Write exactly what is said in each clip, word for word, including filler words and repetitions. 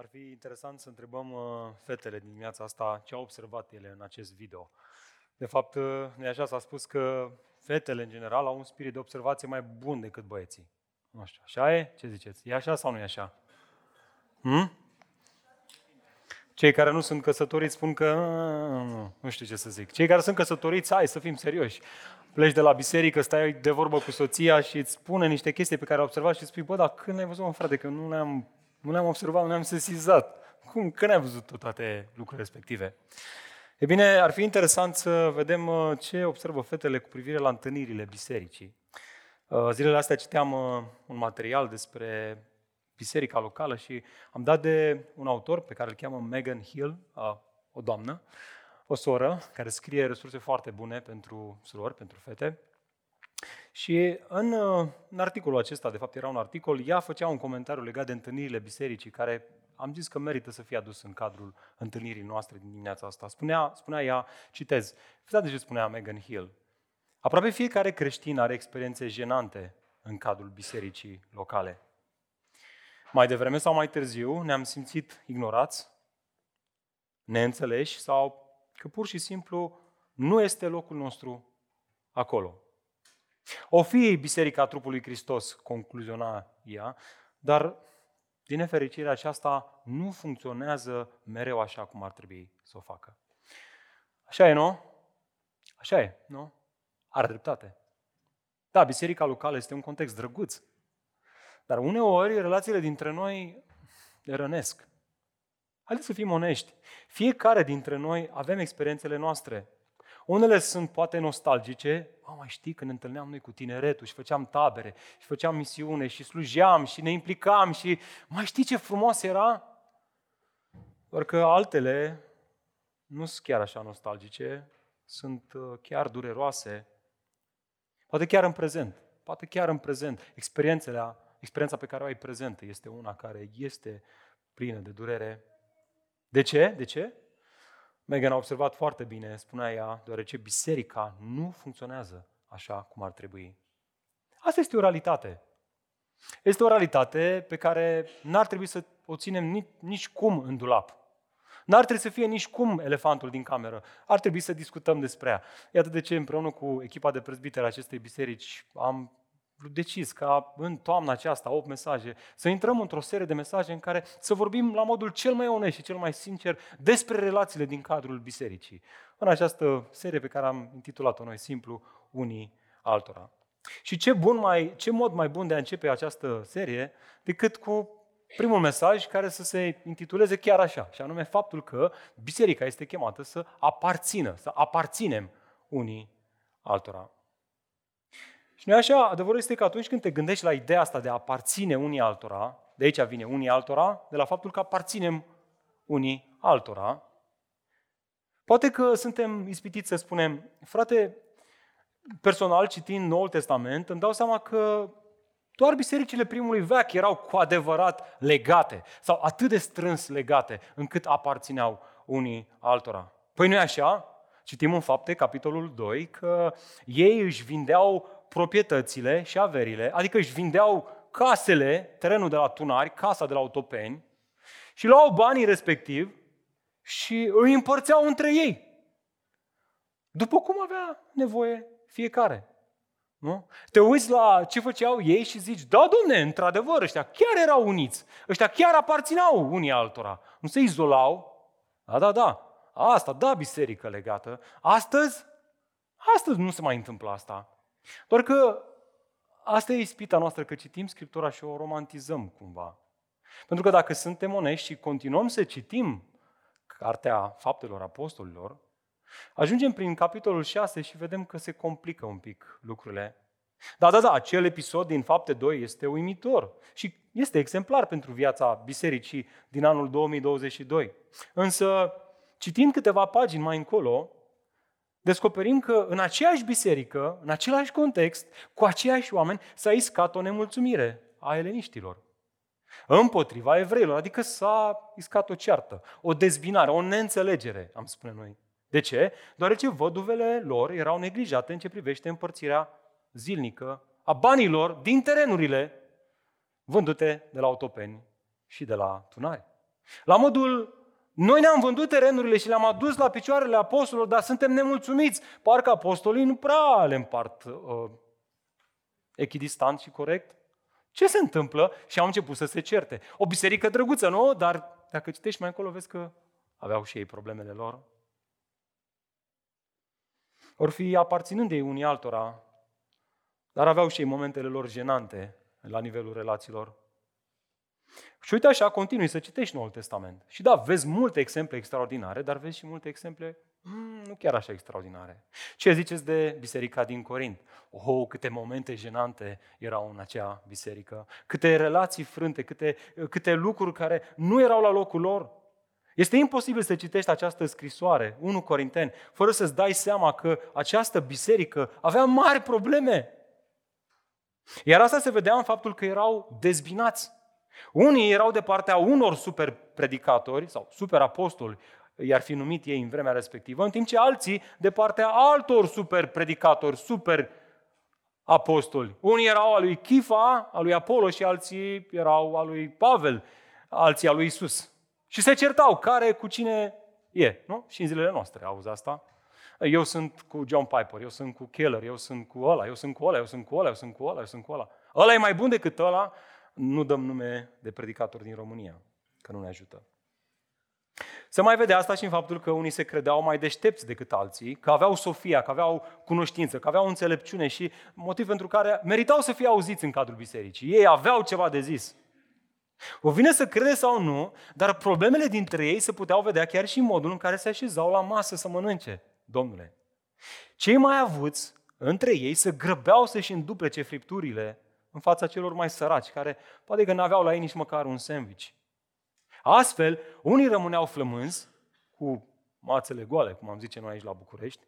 Ar fi interesant să întrebăm fetele din dimineața asta ce au observat ele în acest video. De fapt, nu-i așa, s-a spus că fetele, în general, au un spirit de observație mai bun decât băieții. Nu știu, așa e? Ce ziceți? E așa sau nu e așa? Hmm? Cei care nu sunt căsătoriți spun că... Nu, nu știu ce să zic. Cei care sunt căsătoriți, hai să fim serioși. Pleci de la biserică, stai de vorbă cu soția și îți spune niște chestii pe care le-ai observat și îți spui, bă, dar când ai văzut, mă, frate, că nu le-am, nu le-am observat, nu le-am sesizat. Cum? Când ai văzut toate lucrurile respective? E bine, ar fi interesant să vedem ce observă fetele cu privire la întâlnirile bisericii. Zilele astea citeam un material despre biserica locală și am dat de un autor pe care îl cheamă Megan Hill, o doamnă, o soră, care scrie resurse foarte bune pentru surori, pentru fete. Și în, în articolul acesta, de fapt era un articol, ea făcea un comentariu legat de întâlnirile bisericii, care am zis că merită să fie adus în cadrul întâlnirii noastre din dimineața asta. Spunea, spunea ea, citez, fiți de ce spunea Megan Hill, aproape fiecare creștin are experiențe jenante în cadrul bisericii locale. Mai devreme sau mai târziu ne-am simțit ignorați, neînțeleși sau că pur și simplu nu este locul nostru acolo. O fi biserica trupului Hristos, concluziona ea, dar din nefericire aceasta nu funcționează mereu așa cum ar trebui să o facă. Așa e, nu? Așa e, nu? Are dreptate. Da, biserica locală este un context drăguț, dar uneori relațiile dintre noi le rănesc. Haideți să fim onești. Fiecare dintre noi avem experiențele noastre. Unele sunt poate nostalgice. O, mai știi când ne întâlneam noi cu tineretul și făceam tabere și făceam misiune și slujeam și ne implicam și mai știi ce frumos era? Doar că altele nu sunt chiar așa nostalgice, sunt chiar dureroase. Poate chiar în prezent. Poate chiar în prezent. Experiențele, experiența pe care o ai prezentă este una care este plină de durere. De ce? De ce? Megan a observat foarte bine, spunea ea, deoarece biserica nu funcționează așa cum ar trebui. Asta este o realitate. Este o realitate pe care n-ar trebui să o ținem nici cum în dulap. N-ar trebui să fie nici cum elefantul din cameră. Ar trebui să discutăm despre ea. Iată de ce împreună cu echipa de prezbiteri acestei biserici am decis ca în toamna aceasta, opt mesaje, să intrăm într-o serie de mesaje în care să vorbim la modul cel mai onest și cel mai sincer despre relațiile din cadrul bisericii. În această serie pe care am intitulat-o noi simplu, unii altora. Și ce, bun mai, ce mod mai bun de a începe această serie decât cu primul mesaj care să se intituleze chiar așa, și anume faptul că biserica este chemată să aparțină, să aparținem unii altora. Și nu așa, adevărul este că atunci când te gândești la ideea asta de a aparține unii altora, de aici vine unii altora, de la faptul că aparținem unii altora, poate că suntem ispitiți să spunem, frate, personal, citind Noul Testament, îmi dau seama că doar bisericile primului veac erau cu adevărat legate sau atât de strâns legate încât aparțineau unii altora. Păi nu așa? Citim în Fapte, capitolul doi, că ei își vindeau proprietățile și averile, adică își vindeau casele, terenul de la tunari, casa de la Otopeni și luau banii respectiv și îi împărțeau între ei. După cum avea nevoie fiecare. Nu? Te uiți la ce făceau ei și zici, da, domne, într-adevăr, ăștia chiar erau uniți, ăștia chiar aparțineau unii altora, nu se izolau. Da, da, da, asta, da, biserică legată. Astăzi, astăzi nu se mai întâmplă asta. Doar că asta e ispita noastră, că citim Scriptura și o romantizăm cumva. Pentru că dacă suntem onești și continuăm să citim Cartea Faptelor Apostolilor, ajungem prin capitolul șase și vedem că se complică un pic lucrurile. Da, da, da, acel episod din Fapte doi este uimitor și este exemplar pentru viața bisericii din anul două mii douăzeci și doi. Însă, citind câteva pagini mai încolo, descoperim că în aceeași biserică, în același context, cu aceiași oameni, s-a iscat o nemulțumire a eleniștilor împotriva evreilor, adică s-a iscat o ceartă, o dezbinare, o neînțelegere, am spune noi. De ce? Deoarece văduvele lor erau neglijate în ce privește împărțirea zilnică a banilor din terenurile vândute de la Otopeni și de la tunari. La modul, noi ne-am vândut terenurile și le-am adus la picioarele apostolilor, dar suntem nemulțumiți. Parcă apostolii nu prea le împart uh, echidistant și corect. Ce se întâmplă? Și au început să se certe. O biserică drăguță, nu? Dar dacă citești mai încolo, vezi că aveau și ei problemele lor. Or fi aparținând ei unii altora, dar aveau și ei momentele lor jenante la nivelul relațiilor. Și uite așa, continui să citești Noul Testament. Și da, vezi multe exemple extraordinare, dar vezi și multe exemple mm, nu chiar așa extraordinare. Ce ziceți de biserica din Corint? Oh, câte momente jenante erau în acea biserică, câte relații frânte, câte, câte lucruri care nu erau la locul lor. Este imposibil să citești această scrisoare, întâi Corinteni, fără să-ți dai seama că această biserică avea mari probleme. Iar asta se vedea în faptul că erau dezbinați. Unii erau de partea unor super predicatori sau super apostoli, i-ar fi numit ei în vremea respectivă, în timp ce alții de partea altor super predicatori, super apostoli. Unii erau al lui Chifa, al lui Apollo și alții erau al lui Pavel, alții al lui Isus. Și se certau care cu cine e, nu? Și în zilele noastre auzi asta. Eu sunt cu John Piper, eu sunt cu Keller, eu sunt cu ăla, eu sunt cu ăla, eu sunt cu ăla, eu sunt cu ăla, eu sunt cu ăla. Ăla e mai bun decât ăla. Nu dăm nume de predicatori din România, că nu ne ajută. Se mai vede asta și în faptul că unii se credeau mai deștepți decât alții, că aveau sofia, că aveau cunoștință, că aveau înțelepciune și motiv pentru care meritau să fie auziți în cadrul bisericii. Ei aveau ceva de zis. O vine să crede sau nu, dar problemele dintre ei se puteau vedea chiar și în modul în care se așezau la masă să mănânce. Domnule, cei mai avuți între ei se grăbeau să-și înduplece fripturile în fața celor mai săraci, care poate că n-aveau la ei nici măcar un sandwich. Astfel, unii rămâneau flămânzi, cu mațele goale, cum am zice noi aici la București,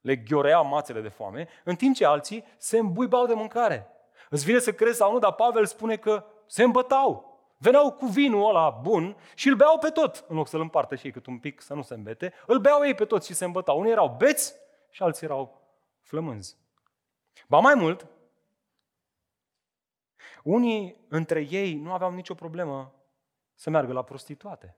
le ghioreau mațele de foame, în timp ce alții se îmbuibau de mâncare. Îți vine să crezi sau nu, dar Pavel spune că se îmbătau. Veneau cu vinul ăla bun și îl beau pe tot, în loc să-l împartă și ei cât un pic să nu se îmbete, îl beau ei pe tot și se îmbătau. Unii erau beți și alții erau flămânzi. Ba mai mult, unii între ei nu aveau nicio problemă să meargă la prostituate.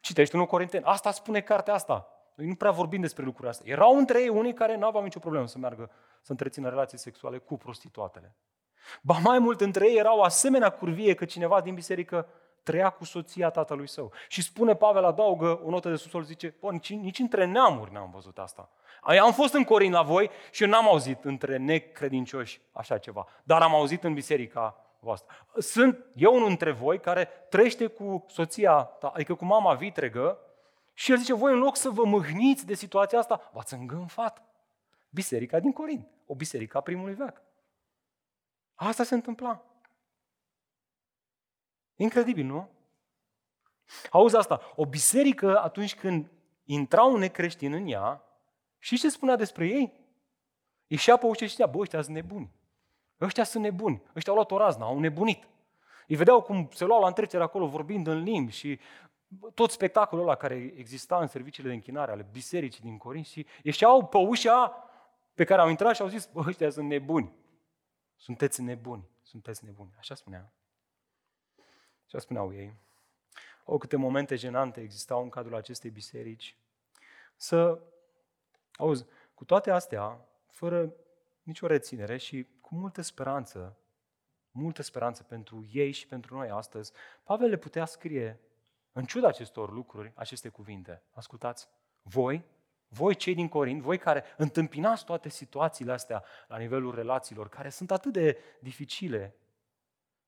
Citește întâi Corinteni. Asta spune cartea asta. Noi nu prea vorbim despre lucrurile astea. Erau între ei unii care nu aveau nicio problemă să meargă, să întrețină relații sexuale cu prostituatele. Ba mai mult, între ei erau asemenea curvie că cineva din biserică trăia cu soția tatălui său. Și spune Pavel, adaugă o notă de subsol, zice, bă, nici, nici între neamuri n-am văzut asta. Am fost în Corint la voi și eu n-am auzit între necredincioși așa ceva, dar am auzit în biserica voastră. Sunt eu unul între voi care trăiește cu soția ta, adică cu mama vitregă, și el zice, voi în loc să vă mâhniți de situația asta, v-ați îngânfat. Biserica din Corint, o biserică a primului veac. Asta se întâmpla. Incredibil, nu? Auzi asta, o biserică atunci când intra un necreștin în ea, știți ce spunea despre ei? Ieșea pe ușă și zicea, bă, ăștia sunt nebuni. Ăștia sunt nebuni. Ăștia au luat o raznă, au nebunit. Îi vedeau cum se luau la întrecere acolo vorbind în limbi și tot spectacolul ăla care exista în serviciile de închinare ale bisericii din Corint și ieșeau pe ușa pe care au intrat și au zis, bă, ăștia sunt nebuni. Sunteți nebuni, sunteți nebuni. Așa spunea. Așa spuneau ei. O, câte momente jenante existau în cadrul acestei biserici. Să, auzi, cu toate astea, fără nicio reținere și cu multă speranță, multă speranță pentru ei și pentru noi astăzi, Pavel le putea scrie, în ciuda acestor lucruri, aceste cuvinte. Ascultați, voi, voi cei din Corint, voi care întâmpinați toate situațiile astea la nivelul relațiilor, care sunt atât de dificile,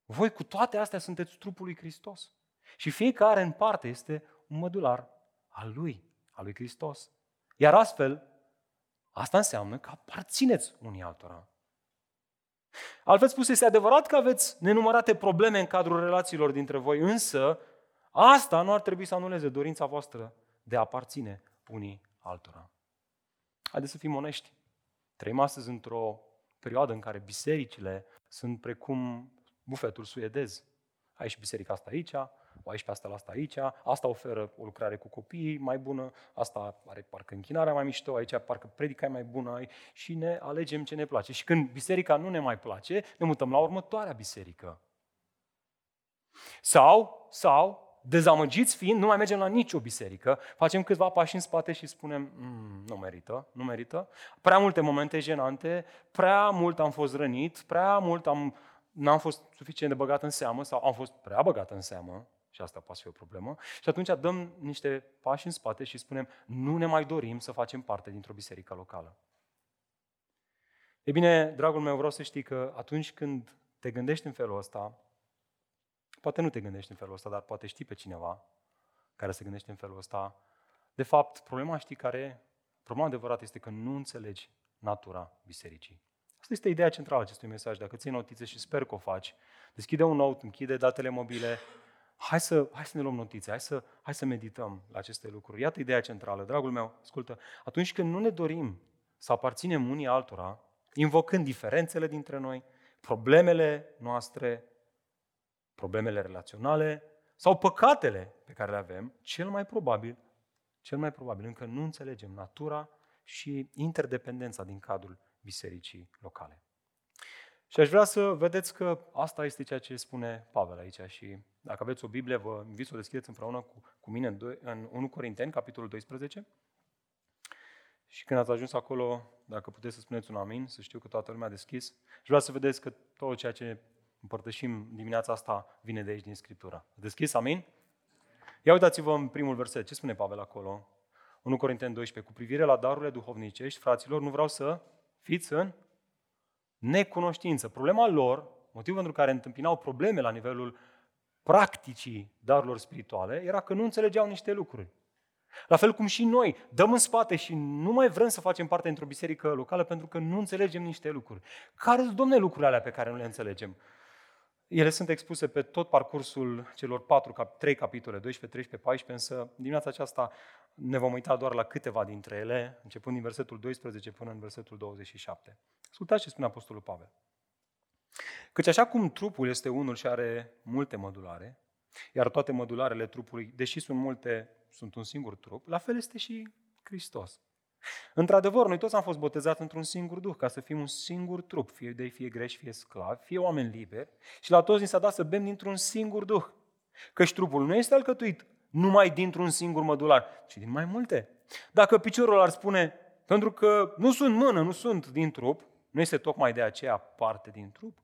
voi cu toate astea sunteți trupul lui Hristos. Și fiecare în parte este un mădular al lui, al lui Hristos. Iar astfel, asta înseamnă că aparțineți unii altora. Altfel spus, este adevărat că aveți nenumărate probleme în cadrul relațiilor dintre voi, însă asta nu ar trebui să anuleze dorința voastră de a aparține unii altora. Haideți să fim onești. Trăim astăzi într-o perioadă în care bisericile sunt precum bufetul suedez. Aici biserica asta aici, o aici pe asta la asta aici, asta oferă o lucrare cu copiii mai bună, asta are parcă închinarea mai mișto, aici parcă predica e mai bună și ne alegem ce ne place. Și când biserica nu ne mai place, ne mutăm la următoarea biserică. Sau sau, dezamăgiți fiind, nu mai mergem la nicio biserică, facem câțiva pași în spate și spunem, mmm, nu merită, nu merită, prea multe momente jenante, prea mult am fost rănit, prea mult am, n-am fost suficient de băgat în seamă sau am fost prea băgat în seamă și asta poate fi o problemă și atunci dăm niște pași în spate și spunem, nu ne mai dorim să facem parte dintr-o biserică locală. Ei bine, dragul meu, vreau să știi că atunci când te gândești în felul ăsta, poate nu te gândești în felul ăsta, dar poate știi pe cineva care se gândește în felul ăsta. De fapt, problema știi care, problema adevărată este că nu înțelegi natura bisericii. Asta este ideea centrală a acestui mesaj. Dacă ții notițe și sper că o faci, deschide un note, închide datele mobile, hai să, hai să ne luăm notițe, hai să, hai să medităm la aceste lucruri. Iată ideea centrală. Dragul meu, ascultă, atunci când nu ne dorim să aparținem unii altora, invocând diferențele dintre noi, problemele noastre, problemele relaționale sau păcatele pe care le avem, cel mai probabil, cel mai probabil încă nu înțelegem natura și interdependența din cadrul bisericii locale. Și aș vrea să vedeți că asta este ceea ce spune Pavel aici și dacă aveți o Biblie, vă invit să o deschideți împreună cu, cu mine în întâi Corinteni, capitolul doisprezece. Și când ați ajuns acolo, dacă puteți să spuneți un amin, să știu că toată lumea a deschis. Și vreau să vedeți că tot ceea ce împărtășim dimineața asta vine de aici, din Scriptură. Deschis, amin? Ia uitați-vă în primul verset. Ce spune Pavel acolo? întâi Corinteni doisprezece. Cu privire la darurile duhovnicești, fraților, nu vreau să fiți în necunoștință. Problema lor, motivul pentru care întâmpinau probleme la nivelul practicii darurilor spirituale, era că nu înțelegeau niște lucruri. La fel cum și noi dăm în spate și nu mai vrem să facem parte într-o biserică locală pentru că nu înțelegem niște lucruri. Care sunt, domne, lucrurile alea pe care nu le înțelegem? Ele sunt expuse pe tot parcursul celor patru, trei capitole, doisprezece, treisprezece, paisprezece, însă dimineața aceasta ne vom uita doar la câteva dintre ele, începând din versetul doisprezece până în versetul douăzeci și șapte. Ascultați ce spune Apostolul Pavel. Căci așa cum trupul este unul și are multe mădulare, iar toate mădularele trupului, deși sunt multe, sunt un singur trup, la fel este și Hristos. Într-adevăr, noi toți am fost botezați într-un singur duh, ca să fim un singur trup, fie iudei, fie greși, fie sclavi, fie oameni liberi, și la toți ni s-a dat să bem dintr-un singur duh. Căci trupul nu este alcătuit numai dintr-un singur mădular, ci din mai multe. Dacă piciorul ar spune, pentru că nu sunt mână, nu sunt din trup, nu este tocmai de aceea parte din trup.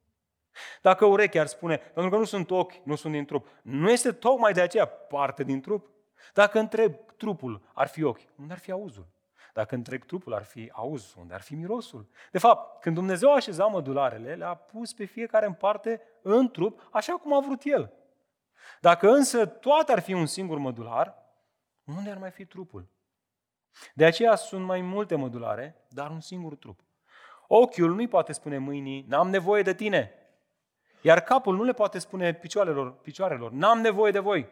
Dacă urechea ar spune, pentru că nu sunt ochi, nu sunt din trup, nu este tocmai de aceea parte din trup. Dacă întreg trupul ar fi ochi, unde ar fi auzul? Dacă întreg trupul ar fi auz, unde ar fi mirosul? De fapt, când Dumnezeu a așezat mădularele, le-a pus pe fiecare în parte în trup, așa cum a vrut El. Dacă însă toate ar fi un singur mădular, unde ar mai fi trupul? De aceea sunt mai multe mădulare, dar un singur trup. Ochiul nu-i poate spune mâinii, n-am nevoie de tine. Iar capul nu le poate spune picioarelor, picioarelor, n-am nevoie de voi.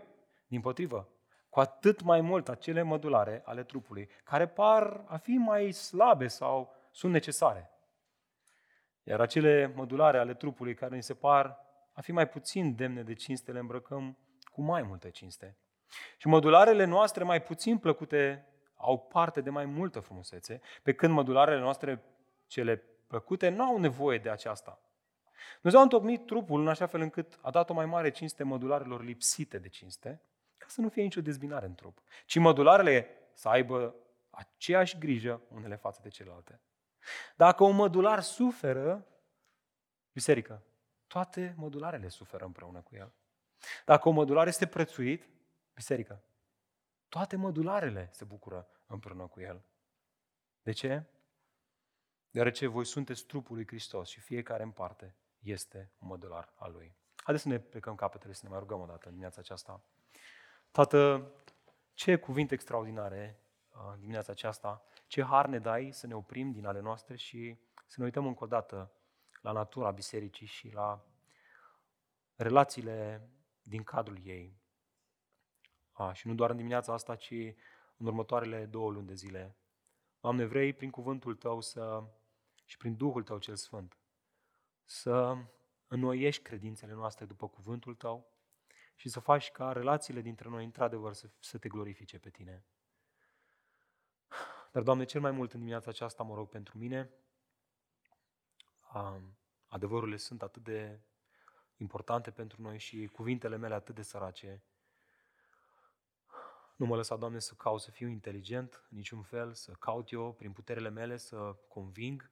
Dimpotrivă, cu atât mai mult acele mădulare ale trupului, care par a fi mai slabe sau sunt necesare. Iar acele mădulare ale trupului care ni se par a fi mai puțin demne de cinste, le îmbrăcăm cu mai multă cinste. Și mădularele noastre mai puțin plăcute au parte de mai multă frumusețe, pe când mădularele noastre cele plăcute nu au nevoie de aceasta. Dumnezeu a întocmit trupul în așa fel încât a dat o mai mare cinste mădularelor lipsite de cinste, ca să nu fie nicio dezbinare în trup, ci mădularele să aibă aceeași grijă unele față de celelalte. Dacă un mădular suferă, biserică, toate mădularele suferă împreună cu el. Dacă un mădular este prețuit, biserică, toate mădularele se bucură împreună cu el. De ce? Deoarece voi sunteți trupul lui Hristos și fiecare în parte este un mădular al lui. Haideți să ne plecăm capetele, să ne mai rugăm o dată în dimineața aceasta. Tată, ce cuvinte extraordinare în dimineața aceasta, ce har ne dai să ne oprim din ale noastre și să ne uităm încă o dată la natura bisericii și la relațiile din cadrul ei. A, și nu doar în dimineața asta, ci în următoarele două luni de zile. Doamne, vrei prin cuvântul Tău să, și prin Duhul Tău cel Sfânt să înnoiești credințele noastre după cuvântul Tău și să faci ca relațiile dintre noi, într-adevăr, să, să Te glorifice pe Tine. Dar, Doamne, cel mai mult în dimineața aceasta, mă rog, pentru mine, adevărurile sunt atât de importante pentru noi și cuvintele mele atât de sărace. Nu mă lăsa, Doamne, să caut să fiu inteligent în niciun fel, să caut eu prin puterele mele să conving,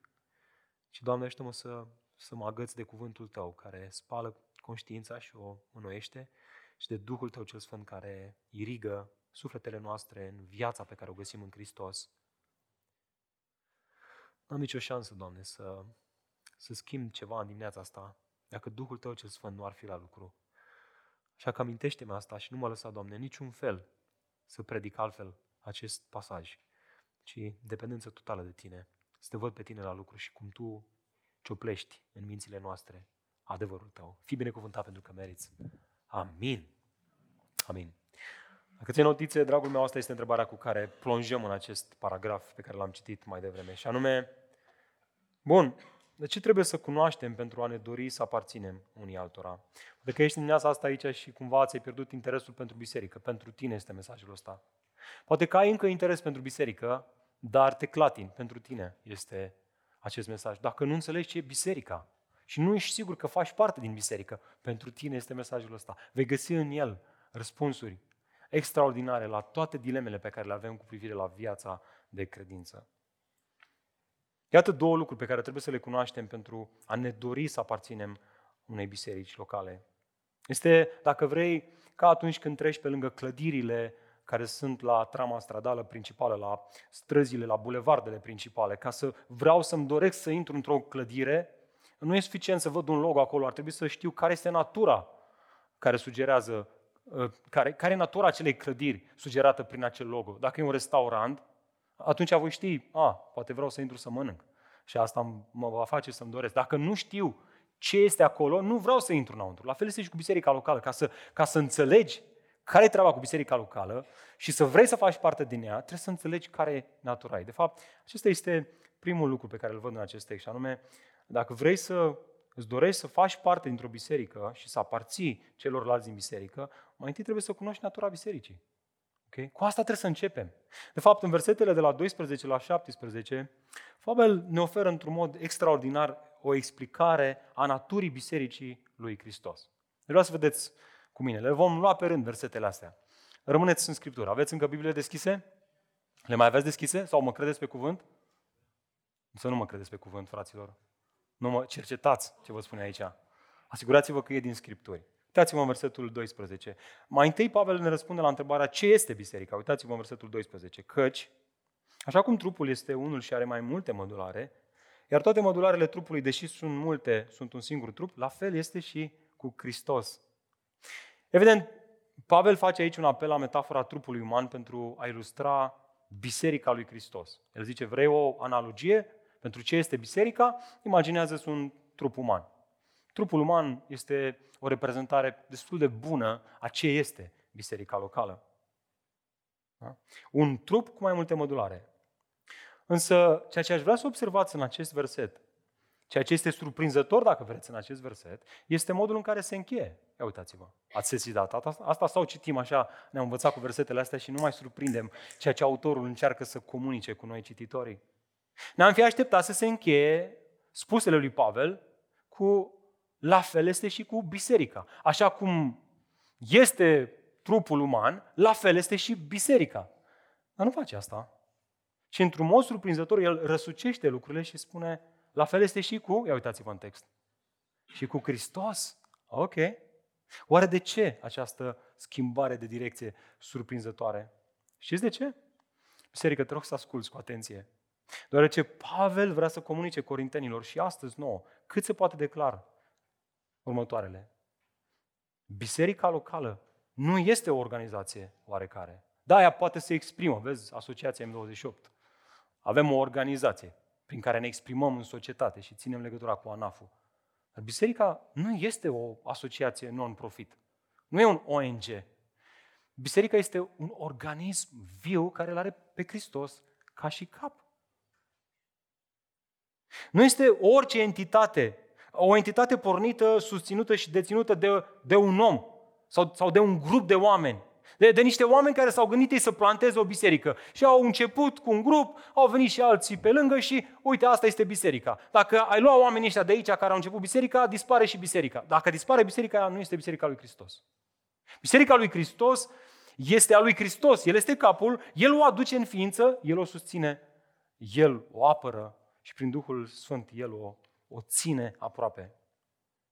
ci, Doamne, ajută-mă să, să mă agăț de cuvântul Tău, care spală conștiința și o înnoiește, și de Duhul Tău cel Sfânt, care irigă sufletele noastre în viața pe care o găsim în Hristos. N-am nicio șansă, Doamne, să, să schimb ceva în dimineața asta, dacă Duhul Tău cel Sfânt nu ar fi la lucru. Așa că amintește-mi asta și nu mă lăsa, Doamne, niciun fel să predic altfel acest pasaj, ci dependență totală de Tine, să Te văd pe Tine la lucru și cum Tu cioplești în mințile noastre adevărul Tău. Fii binecuvântat pentru că meriți. Amin. Amin. Dacă ți-ai notițe, dragul meu, asta este întrebarea cu care plonjăm în acest paragraf pe care l-am citit mai devreme. Și anume, bun, de ce trebuie să cunoaștem pentru a ne dori să aparținem unii altora? Dacă ești în dimineața asta aici și cumva ți-ai pierdut interesul pentru biserică, pentru tine este mesajul ăsta. Poate că ai încă interes pentru biserică, dar te clatini, pentru tine este acest mesaj. Dacă nu înțelegi ce e biserica și nu ești sigur că faci parte din biserică, pentru tine este mesajul ăsta. Vei găsi în el răspunsuri extraordinare la toate dilemele pe care le avem cu privire la viața de credință. Iată două lucruri pe care trebuie să le cunoaștem pentru a ne dori să aparținem unei biserici locale. Este, dacă vrei, ca atunci când treci pe lângă clădirile care sunt la trama stradală principală, la străzile, la bulevardele principale, ca să vreau să-mi doresc să intru într-o clădire, nu e suficient să văd un logo acolo, ar trebui să știu care este natura care sugerează, care, care e natura acelei clădiri sugerată prin acel logo. Dacă e un restaurant, atunci voi ști, a, poate vreau să intru să mănânc și asta mă va face să-mi doresc. Dacă nu știu ce este acolo, nu vreau să intru înăuntru. La fel este și cu biserica locală, ca să, ca să înțelegi care e treaba cu biserica locală și să vrei să faci parte din ea, trebuie să înțelegi care e natura ei. De fapt, acesta este primul lucru pe care îl văd în acest text, și anume, dacă vrei să îți dorești să faci parte dintr-o biserică și să aparții celorlalți din biserică, mai întâi trebuie să cunoști natura bisericii. Okay? Cu asta trebuie să începem. De fapt, în versetele de la doisprezece la șaptesprezece, Pavel ne oferă într-un mod extraordinar o explicare a naturii bisericii lui Hristos. Vreau să vedeți cu mine. Le vom lua pe rând versetele astea. Rămâneți în Scriptură. Aveți încă Bibliile deschise? Le mai aveți deschise? Sau mă credeți pe cuvânt? Să nu mă credeți pe cuvânt, fraților. Nu mă cercetați ce vă spune aici. Asigurați-vă că e din Scripturi. Uitați-vă în versetul doisprezece. Mai întâi Pavel ne răspunde la întrebarea ce este biserica. Uitați-vă în versetul doisprezece. Căci, așa cum trupul este unul și are mai multe mădulare, iar toate mădularele trupului, deși sunt multe, sunt un singur trup, la fel este și cu Hristos. Evident, Pavel face aici un apel la metafora trupului uman pentru a ilustra biserica lui Hristos. El zice, vrei o analogie pentru ce este biserica? Imaginează-ți un trup uman. Trupul uman este o reprezentare destul de bună a ce este biserica locală. Da? Un trup cu mai multe mădulare. Însă, ceea ce aș vrea să observați în acest verset, ceea ce este surprinzător, dacă vreți, în acest verset, este modul în care se încheie. Ia uitați-vă, ați sesizat asta, asta sau citim așa, ne-am învățat cu versetele astea și nu mai surprindem ceea ce autorul încearcă să comunice cu noi cititorii. Ne-am fi așteptat să se încheie spusele lui Pavel cu la fel este și cu biserica. Așa cum este trupul uman, la fel este și biserica. Dar nu face asta. Și într-un mod surprinzător, el răsucește lucrurile și spune, la fel este și cu, ia uitați-vă în text, și cu Hristos. Ok. Oare de ce această schimbare de direcție surprinzătoare? Știți de ce? Biserică, te rog să asculți cu atenție. Deoarece Pavel vrea să comunice corintenilor și astăzi nouă, cât se poate declara următoarele. Biserica locală nu este o organizație oarecare. Da, ea poate să exprimă, vezi, Asociația M douăzeci și opt. Avem o organizație prin care ne exprimăm în societate și ținem legătura cu ANAF-ul. Dar biserica nu este o asociație non-profit. Nu e un O N G. Biserica este un organism viu care îl are pe Hristos ca și cap. Nu este orice entitate, o entitate pornită, susținută și deținută de, de un om sau, sau de un grup de oameni, de, de niște oameni care s-au gândit ei să planteze o biserică. Și au început cu un grup, au venit și alții pe lângă și uite, asta este biserica. Dacă ai lua oamenii ăștia de aici care au început biserica, dispare și biserica. Dacă dispare biserica, nu este biserica lui Hristos. Biserica lui Hristos este a lui Hristos, El este capul, El o aduce în ființă, El o susține, El o apără și prin Duhul Sfânt El o, o ține aproape.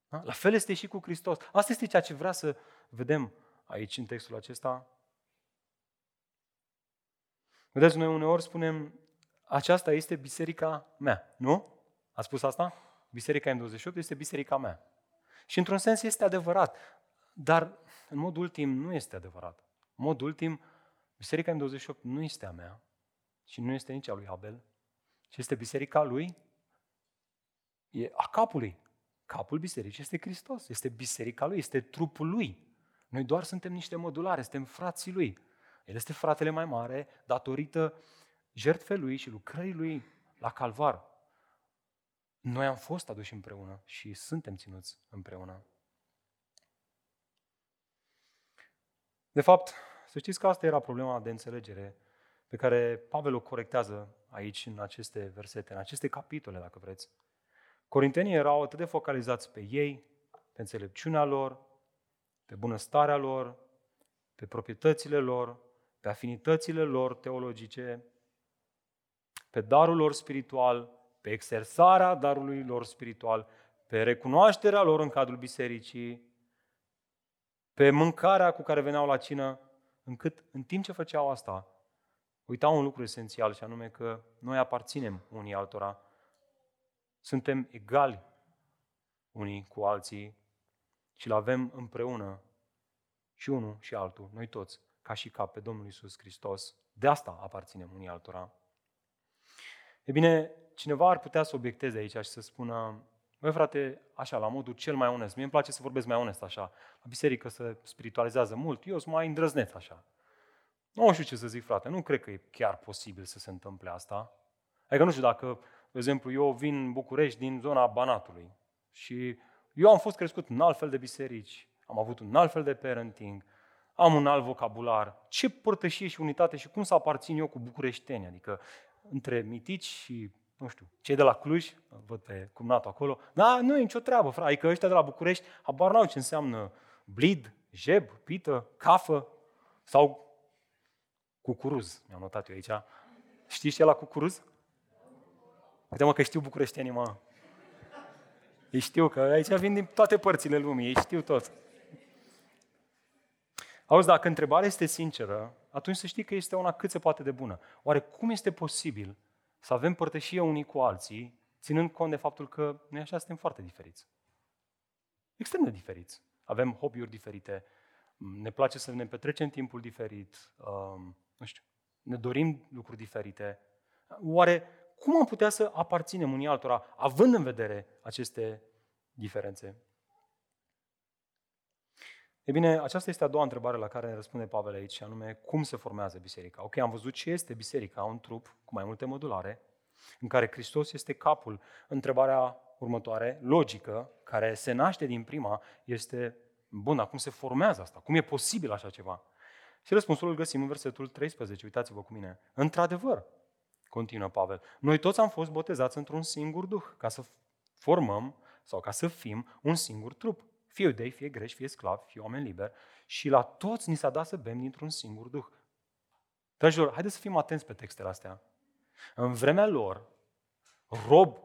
Da? La fel este și cu Hristos. Asta este ceea ce vrea să vedem aici în textul acesta. Vedeți, noi uneori spunem, aceasta este biserica mea, nu? Ați spus asta? Biserica M douăzeci și opt este biserica mea. Și într-un sens este adevărat, dar în mod ultim nu este adevărat. În mod ultim, biserica M douăzeci și opt nu este a mea și nu este nici a lui Abel, ci este biserica lui, e a capului. Capul bisericii este Hristos, este biserica lui, este trupul lui. Noi doar suntem niște modulare, suntem frații lui. El este fratele mai mare datorită jertfei lui și lucrării lui la Calvar. Noi am fost aduși împreună și suntem ținuți împreună. De fapt, să știți că asta era problema de înțelegere pe care Pavel o corectează aici, în aceste versete, în aceste capitole, dacă vreți. Corintenii erau atât de focalizați pe ei, pe înțelepciunea lor, pe bunăstarea lor, pe proprietățile lor, pe afinitățile lor teologice, pe darul lor spiritual, pe exersarea darului lor spiritual, pe recunoașterea lor în cadrul bisericii, pe mâncarea cu care veneau la cină, încât în timp ce făceau asta, uitau un lucru esențial și anume că noi aparținem unii altora, suntem egali unii cu alții și îl avem împreună și unul și altul, noi toți, ca și ca pe Domnul Iisus Hristos. De asta aparținem unii altora. E bine, cineva ar putea să obiecteze aici și să spună, băi frate, așa, la modul cel mai onest, mie îmi place să vorbesc mai onest așa, la biserică se spiritualizează mult, eu sunt mai îndrăzneț așa. Nu știu ce să zic, frate, nu cred că e chiar posibil să se întâmple asta. Adică nu știu dacă, de exemplu, eu vin în București din zona Banatului și eu am fost crescut în alt fel de biserici, am avut un alt fel de parenting, am un alt vocabular, ce părtășie și unitate și cum să aparțin eu cu bucureșteni, adică între mitici și nu știu, cei de la Cluj, văd pe cumnatul acolo, da, nu e nicio treabă, frate, adică ăștia de la București habar n-au ce înseamnă blid, jeb, pită, cafă sau cucuruz, mi-am notat eu aici. Știi ce e la cucuruz? Uite mă că știu bucureștenii, mă. Ei știu că aici vin din toate părțile lumii, ei știu tot. Auzi, dacă întrebarea este sinceră, atunci să știi că este una cât se poate de bună. Oare cum este posibil să avem părtășie unii cu alții, ținând cont de faptul că noi așa suntem foarte diferiți. Extrem de diferiți. Avem hobby-uri diferite, ne place să ne petrecem timpul diferit, um, nu știu, ne dorim lucruri diferite. Oare cum am putea să aparținem unii altora, având în vedere aceste diferențe? E bine, aceasta este a doua întrebare la care ne răspunde Pavel aici, anume cum se formează biserica. Ok, am văzut ce este biserica, un trup cu mai multe modulare, în care Hristos este capul. Întrebarea următoare, logică, care se naște din prima, este, bun, dar cum se formează asta? Cum e posibil așa ceva? Și răspunsul îl găsim în versetul treisprezece, uitați-vă cu mine. Într-adevăr, continuă Pavel, noi toți am fost botezați într-un singur duh, ca să formăm sau ca să fim un singur trup. Fie iudei, fie greși, fie sclavi, fie oameni liberi și la toți ni s-a dat să bem dintr-un singur duh. Dragilor, haideți să fim atenți pe textele astea. În vremea lor, rob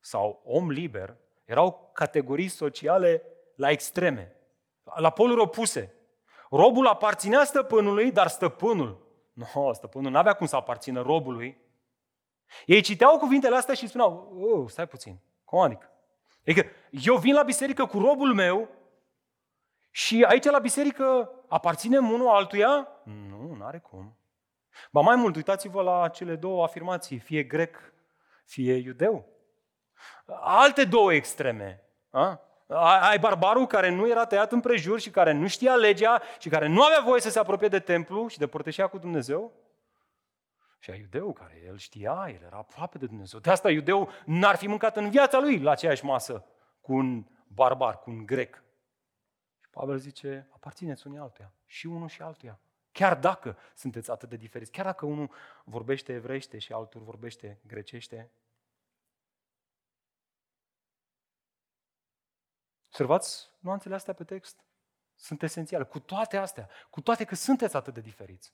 sau om liber erau categorii sociale la extreme, la poluri opuse. Robul aparținea stăpânului, dar stăpânul, nu, stăpânul n-avea cum să aparțină robului. Ei citeau cuvintele astea și spuneau, oh, stai puțin, cum adică? Adică eu vin la biserică cu robul meu și aici la biserică aparținem unul altuia? Nu, n-are cum. Ba mai mult, uitați-vă la cele două afirmații, fie grec, fie iudeu. Alte două extreme. A? Ai barbarul care nu era tăiat împrejur și care nu știa legea și care nu avea voie să se apropie de templu și de părtășia cu Dumnezeu. Și a iudeu, care el știa, el era aproape de Dumnezeu. De asta iudeu n-ar fi mâncat în viața lui la aceeași masă cu un barbar, cu un grec. Și Pavel zice, aparțineți unii altuia, și unul și altuia. Chiar dacă sunteți atât de diferiți, chiar dacă unul vorbește evrește și altul vorbește grecește. Observați nuanțele astea pe text? Sunt esențiale. Cu toate astea, cu toate că sunteți atât de diferiți,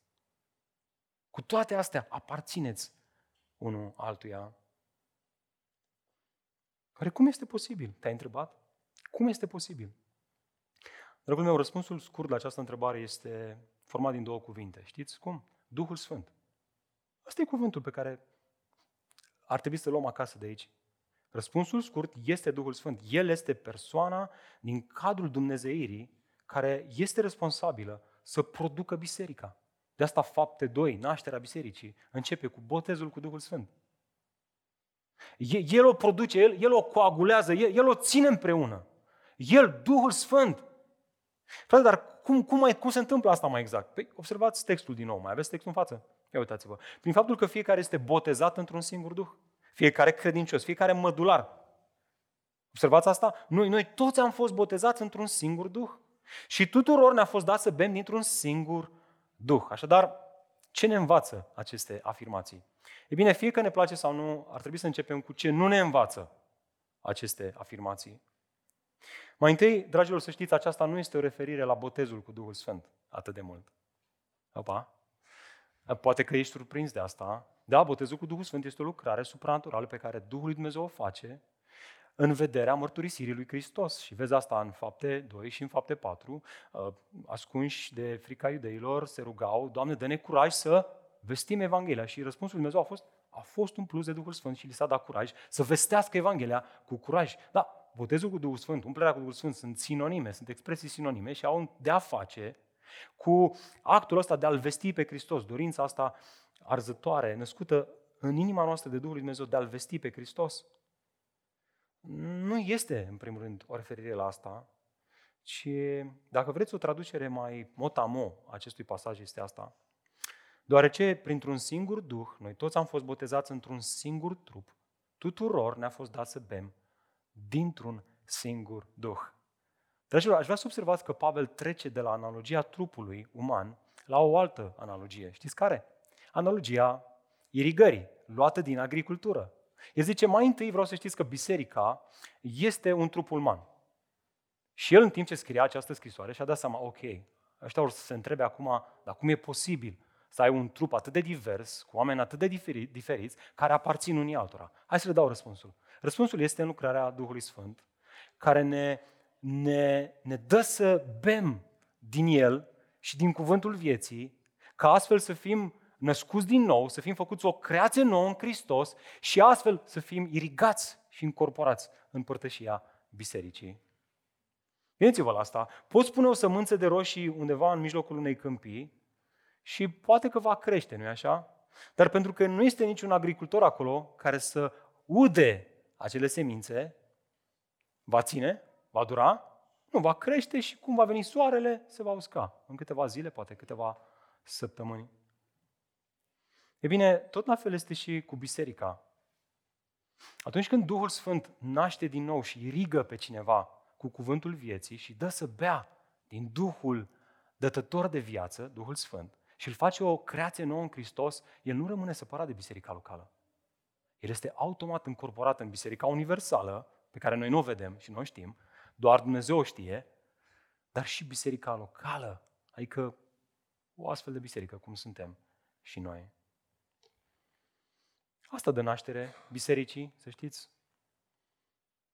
cu toate astea aparțineți unul altuia. Care cum este posibil? Te-ai întrebat? Cum este posibil? Dragul meu, răspunsul scurt la această întrebare este format din două cuvinte. Știți cum? Duhul Sfânt. Asta e cuvântul pe care ar trebui să luăm acasă de aici. Răspunsul scurt este Duhul Sfânt. El este persoana din cadrul dumnezeirii care este responsabilă să producă biserica. De asta fapte doi, nașterea bisericii, începe cu botezul cu Duhul Sfânt. El o produce, el, el o coagulează, el, el o ține împreună. El, Duhul Sfânt. Frate, dar cum, cum, mai, cum se întâmplă asta mai exact? Păi observați textul din nou, mai aveți textul în față? Ia uitați-vă. Prin faptul că fiecare este botezat într-un singur Duh. Fiecare credincios, fiecare mădular. Observați asta? Noi, noi toți am fost botezați într-un singur Duh. Și tuturor ne-a fost dat să bem dintr-un singur Duh. Așadar, ce ne învață aceste afirmații? E bine, fie că ne place sau nu, ar trebui să începem cu ce nu ne învață aceste afirmații. Mai întâi, dragilor, să știți, aceasta nu este o referire la botezul cu Duhul Sfânt atât de mult. Opa. Poate că ești surprins de asta. Da, botezul cu Duhul Sfânt este o lucrare supranaturală pe care Duhul lui Dumnezeu o face în vederea mărturisirii lui Hristos. Și vezi asta în fapte doi și în fapte patru. Ascunși de frica iudeilor, se rugau: Doamne, dă-ne curaj să vestim Evanghelia. Și răspunsul lui Dumnezeu a fost, a fost un plus de Duhul Sfânt și li s-a dat curaj să vestească Evanghelia cu curaj. Da, botezul cu Duhul Sfânt, umplerea cu Duhul Sfânt sunt sinonime, sunt expresii sinonime și au de a face cu actul ăsta de a-L vesti pe Hristos, dorința asta arzătoare, născută în inima noastră de Duhul lui Dumnezeu, de a-L vesti pe Hristos. Nu este, în primul rând, o referire la asta, ci, dacă vreți, o traducere mai motamo acestui pasaj este asta. Deoarece, printr-un singur Duh, noi toți am fost botezați într-un singur trup, tuturor ne-a fost dat să bem dintr-un singur Duh. Dragilor, aș vrea să observați că Pavel trece de la analogia trupului uman la o altă analogie. Știți care? Analogia irigării, luată din agricultură. El zice, mai întâi vreau să știți că biserica este un trup uman. Și el, în timp ce scria această scrisoare, și-a dat seama, ok, ăștia or să se întrebe acum, dar cum e posibil să ai un trup atât de divers, cu oameni atât de diferi, diferiți, care aparțin unii altora? Hai să le dau răspunsul. Răspunsul este în lucrarea Duhului Sfânt, care ne, ne, ne dă să bem din El și din cuvântul vieții, ca astfel să fim născuți din nou, să fim făcuți o creație nouă în Hristos și astfel să fim irigați și încorporați în părtășia bisericii. Gândiți-vă la asta. Poți pune o sămânță de roșii undeva în mijlocul unei câmpii și poate că va crește, nu-i așa? Dar pentru că nu este niciun agricultor acolo care să ude acele semințe, va ține, va dura, nu, va crește și cum va veni soarele, se va usca. În câteva zile, poate câteva săptămâni. E bine, tot la fel este și cu biserica. Atunci când Duhul Sfânt naște din nou și irigă pe cineva cu cuvântul vieții și dă să bea din Duhul dătător de viață, Duhul Sfânt, și îl face o creație nouă în Hristos, el nu rămâne separat de biserica locală. El este automat încorporat în biserica universală, pe care noi nu o vedem și nu o știm, doar Dumnezeu o știe, dar și biserica locală, adică o astfel de biserică, cum suntem și noi. Asta dă naștere bisericii, să știți.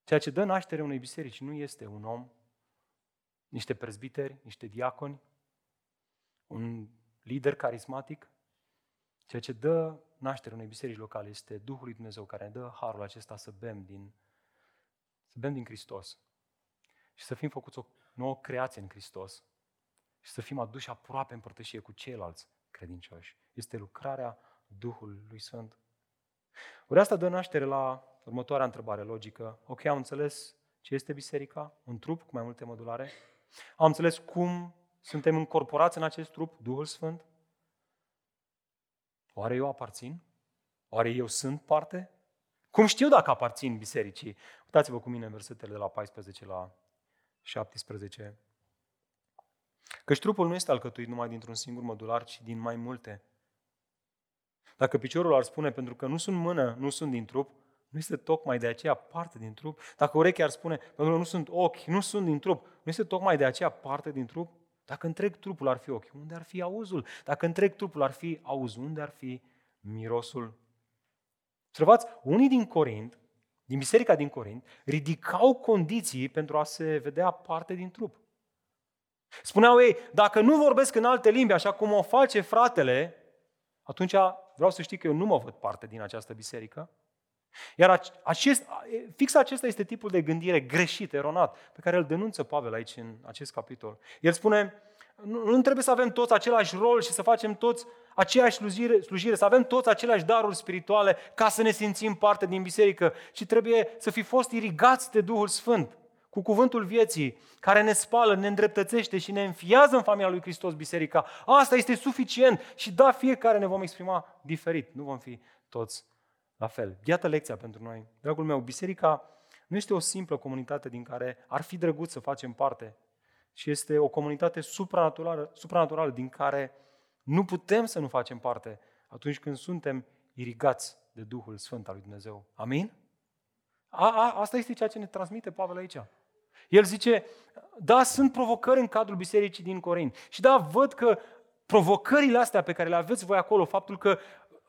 Ceea ce dă naștere unei biserici nu este un om, niște prezbiteri, niște diaconi, un lider carismatic. Ceea ce dă naștere unei biserici locale este Duhul lui Dumnezeu care ne dă harul acesta să bem din, să bem din Hristos și să fim făcuți o nouă creație în Hristos și să fim aduși aproape în părtășie cu ceilalți credincioși. Este lucrarea Duhului Sfânt. Ori asta dă naștere la următoarea întrebare logică. Ok, am înțeles ce este biserica, un trup cu mai multe modulare. Am înțeles cum suntem încorporați în acest trup, Duhul Sfânt. Oare eu aparțin? Oare eu sunt parte? Cum știu dacă aparțin bisericii? Uitați-vă cu mine în versetele de la paisprezece la șaptesprezece. Căci trupul nu este alcătuit numai dintr-un singur mădular, ci din mai multe. Dacă piciorul ar spune, pentru că nu sunt mână, nu sunt din trup, nu este tocmai de aceea parte din trup? Dacă urechea ar spune, pentru că nu sunt ochi, nu sunt din trup, nu este tocmai de aceea parte din trup? Dacă întreg trupul ar fi ochi, unde ar fi auzul? Dacă întreg trupul ar fi auzul, unde ar fi mirosul? Observați, unii din Corint, din biserica din Corint, ridicau condiții pentru a se vedea parte din trup. Spuneau ei, dacă nu vorbesc în alte limbi, așa cum o face fratele, atunci vreau să știi că eu nu mă văd parte din această biserică. Iar acest, fix acesta este tipul de gândire greșit, eronat, pe care îl denunță Pavel aici în acest capitol. El spune, nu, nu trebuie să avem toți același rol și să facem toți aceeași slujire, slujire, să avem toți aceleași daruri spirituale ca să ne simțim parte din biserică, ci trebuie să fi fost irigați de Duhul Sfânt, cu cuvântul vieții, care ne spală, ne îndreptățește și ne înfiază în familia lui Hristos biserica. Asta este suficient și da, fiecare ne vom exprima diferit, nu vom fi toți la fel. Iată lecția pentru noi. Dragul meu, biserica nu este o simplă comunitate din care ar fi drăguț să facem parte, ci este o comunitate supranaturală, supranaturală din care nu putem să nu facem parte atunci când suntem irigați de Duhul Sfânt al lui Dumnezeu. Amin? A, a, asta este ceea ce ne transmite Pavel aici. El zice, da, sunt provocări în cadrul bisericii din Corint. Și da, văd că provocările astea pe care le aveți voi acolo, faptul că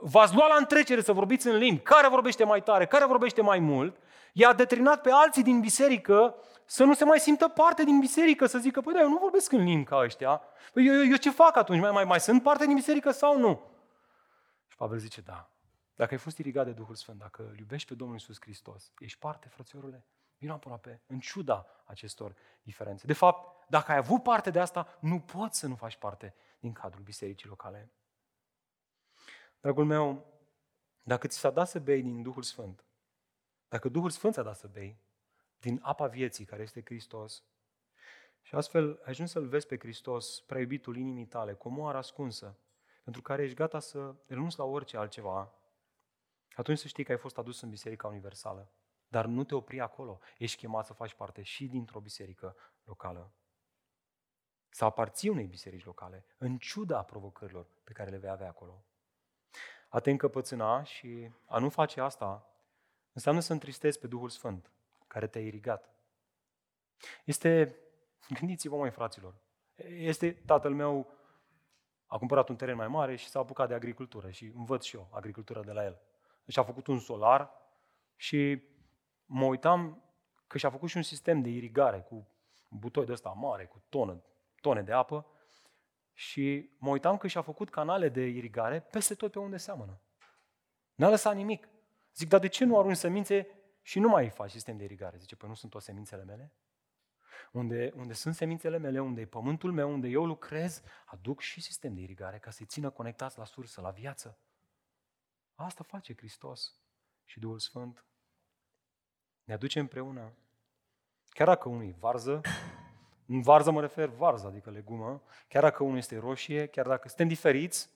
v-ați luat la întrecere să vorbiți în limbi, care vorbește mai tare, care vorbește mai mult, i-a detrinat pe alții din biserică să nu se mai simtă parte din biserică, să zică, păi da, eu nu vorbesc în limbi ca ăștia, păi eu, eu, eu ce fac atunci, mai, mai, mai sunt parte din biserică sau nu? Și Pavel zice, da, dacă ai fost irigat de Duhul Sfânt, dacă îl iubești pe Domnul Iisus Hristos, ești parte, frățiorule, vino aproape, în ciuda acestor diferențe. De fapt, dacă ai avut parte de asta, nu poți să nu faci parte din cadrul bisericii locale. Dragul meu, dacă ți s-a dat să bei din Duhul Sfânt, dacă Duhul Sfânt ți-a dat să bei din apa vieții care este Hristos și astfel ajungi să-L vezi pe Hristos, prea iubitul inimii tale, comoara ascunsă, pentru care ești gata să renunți la orice altceva, atunci să știi că ai fost adus în Biserica Universală. Dar nu te opri acolo, ești chemat să faci parte și dintr-o biserică locală. Să aparții unei biserici locale, în ciuda provocărilor pe care le vei avea acolo. A te încăpățâna și a nu face asta înseamnă să întristezi pe Duhul Sfânt, care te-a irigat. Este, gândiți-vă mai fraților, este tatăl meu a cumpărat un teren mai mare și s-a apucat de agricultură și învăț și eu agricultura de la el. Deci a făcut un solar și mă uitam că și-a făcut și un sistem de irigare cu butoi de ăsta mare, cu tonă, tone de apă și mă uitam că și-a făcut canale de irigare peste tot pe unde seamănă. N-a lăsat nimic. Zic, dar de ce nu arunci semințe și nu mai faci sistem de irigare? Zice, păi nu sunt toate semințele mele? Unde, unde sunt semințele mele, unde e pământul meu, unde eu lucrez, aduc și sistem de irigare ca să-i țină conectați la sursă, la viață. Asta face Hristos și Duhul Sfânt. Ne aduce împreună. Chiar dacă unul e varză, în varză mă refer varză, adică legumă, chiar dacă unul este roșie, chiar dacă suntem diferiți,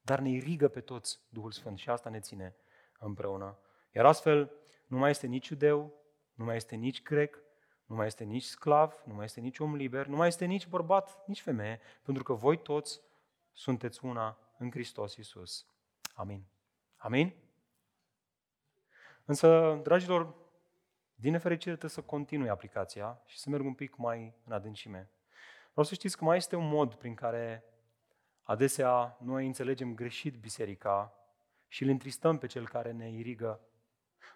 dar ne irigă pe toți Duhul Sfânt și asta ne ține împreună. Iar astfel nu mai este nici iudeu, nu mai este nici grec, nu mai este nici sclav, nu mai este nici om liber, nu mai este nici bărbat, nici femeie, pentru că voi toți sunteți una în Hristos Iisus. Amin. Amin? Însă, dragilor, din nefericire trebuie să continui aplicația și să merg un pic mai în adâncime. Vreau să știți că mai este un mod prin care adesea noi înțelegem greșit biserica și îl întristăm pe cel care ne irigă.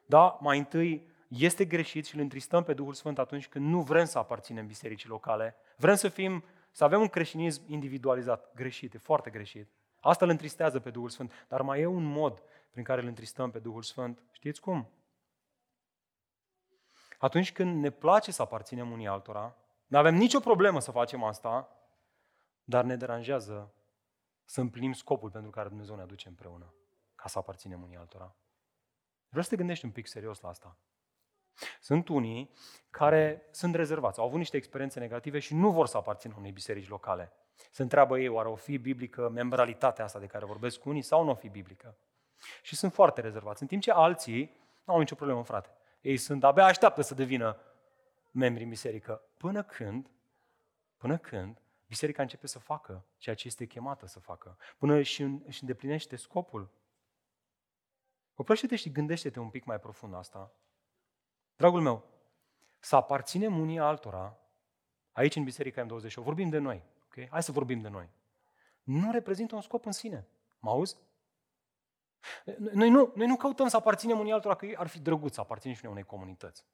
Da, mai întâi este greșit și îl întristăm pe Duhul Sfânt atunci când nu vrem să aparținem bisericii locale. Vrem să fim, să avem un creștinism individualizat. Greșit, e foarte greșit. Asta îl întristează pe Duhul Sfânt. Dar mai e un mod prin care îl întristăm pe Duhul Sfânt. Știți cum? Atunci când ne place să aparținem unii altora, nu avem nicio problemă să facem asta, dar ne deranjează să împlinim scopul pentru care Dumnezeu ne aduce împreună, ca să aparținem unii altora. Vreau să te gândești un pic serios la asta. Sunt unii care sunt rezervați, au avut niște experiențe negative și nu vor să aparțină unei biserici locale. Se întreabă ei, oare o fi biblică membralitatea asta de care vorbesc cu unii sau nu o fi biblică? Și sunt foarte rezervați, în timp ce alții nu au nicio problemă, frate. Ei sunt, abia așteaptă să devină membri în biserică. Până când, până când biserica începe să facă ceea ce este chemată să facă, până își îndeplinește scopul. Oprește-te și gândește-te un pic mai profund la asta. Dragul meu, să aparținem unii altora, aici în biserica M douăzeci și opt, vorbim de noi, okay? Hai să vorbim de noi. Nu reprezintă un scop în sine. Mă auzi? Noi nu, noi nu căutăm să aparținem unii altora, că ar fi drăguț să aparținem și noi unei comunități.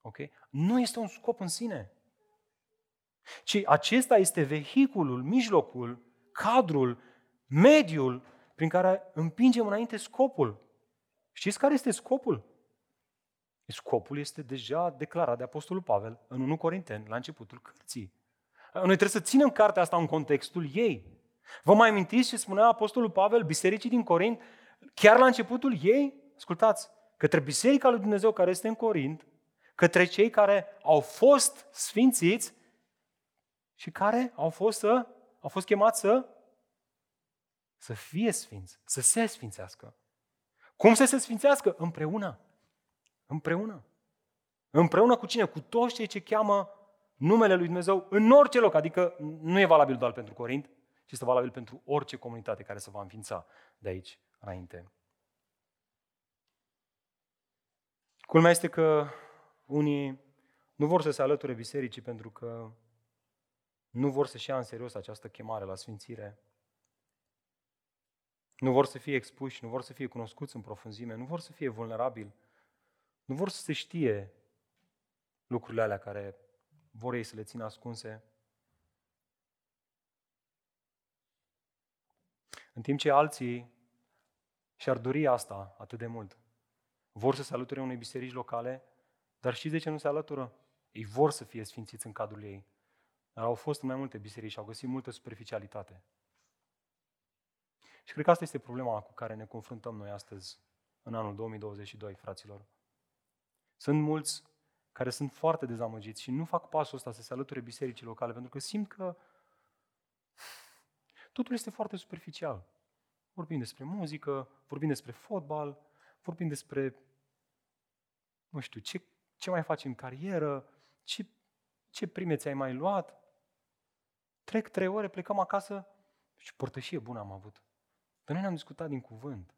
Okay? Nu este un scop în sine. Ci acesta este vehiculul, mijlocul, cadrul, mediul prin care împingem înainte scopul. Știți care este scopul? Scopul este deja declarat de Apostolul Pavel în întâi Corinteni, la începutul cărții. Noi trebuie să ținem cartea asta în contextul ei. Vă mai amintiți ce spunea Apostolul Pavel bisericii din Corint, chiar la începutul ei? Ascultați, către biserica lui Dumnezeu care este în Corint, către cei care au fost sfințiți și care au fost, să, au fost chemați să, să fie sfinți, să se sfințească. Cum să se sfințească? Împreună. Împreună. Împreună cu cine? Cu toți cei ce cheamă numele lui Dumnezeu în orice loc. Adică nu e valabil doar pentru Corint, ci este valabil pentru orice comunitate care se va înființa de aici înainte. Culmea este că unii nu vor să se alăture bisericii pentru că nu vor să-și ia în serios această chemare la sfințire. Nu vor să fie expuși, nu vor să fie cunoscuți în profunzime, nu vor să fie vulnerabili, nu vor să se știe lucrurile alea care vor ei să le țină ascunse. În timp ce alții și-ar dori asta atât de mult, vor să se alăture unei biserici locale, dar știți de ce nu se alătură? Ei vor să fie sfințiți în cadrul ei, dar au fost în mai multe biserici și au găsit multă superficialitate. Și cred că asta este problema cu care ne confruntăm noi astăzi, în anul două mii douăzeci și doi, fraților. Sunt mulți care sunt foarte dezamăgiți și nu fac pasul ăsta să se alăture bisericii locale, pentru că simt că totul este foarte superficial. Vorbim despre muzică, vorbim despre fotbal, vorbim despre, nu știu, ce, ce mai faci în carieră, ce, ce prime ți-ai mai luat. Trec trei ore, plecăm acasă și părtășie bună am avut. Dar noi ne-am discutat din cuvânt.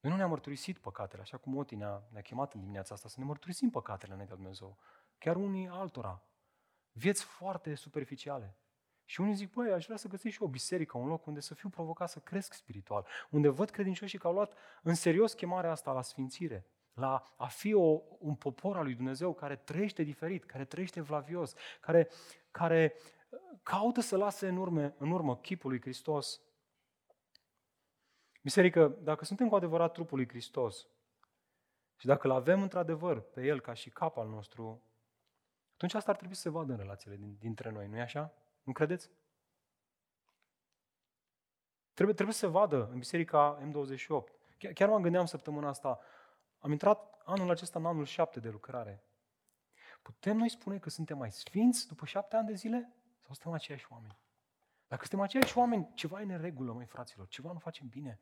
Noi nu ne-am mărturisit păcatele, așa cum Oti ne-a, ne-a chemat în dimineața asta, să ne mărturisim păcatele înaintea lui Dumnezeu. Chiar unii altora. Vieți foarte superficiale. Și unii zic, băi, aș vrea să găsesc și o biserică, un loc unde să fiu provocat să cresc spiritual, unde văd credincioșii că au luat în serios chemarea asta la sfințire, la a fi o, un popor al lui Dumnezeu care trăiește diferit, care trăiește vlavios, care, care caută să lase în urmă, în urmă chipul lui Hristos. Biserică, dacă suntem cu adevărat trupul lui Hristos și dacă îl avem într-adevăr pe El ca și cap al nostru, atunci asta ar trebui să se vadă în relațiile dintre noi, nu-i așa? Nu credeți? Trebuie, trebuie să se vadă în biserica M douăzeci și opt. Chiar mă gândeam săptămâna asta, am intrat anul acesta în anul șapte de lucrare. Putem noi spune că suntem mai sfinți după șapte ani de zile? Sau suntem aceiași oameni? Dacă suntem aceiași oameni, ceva e în regulă, măi fraților, ceva nu facem bine.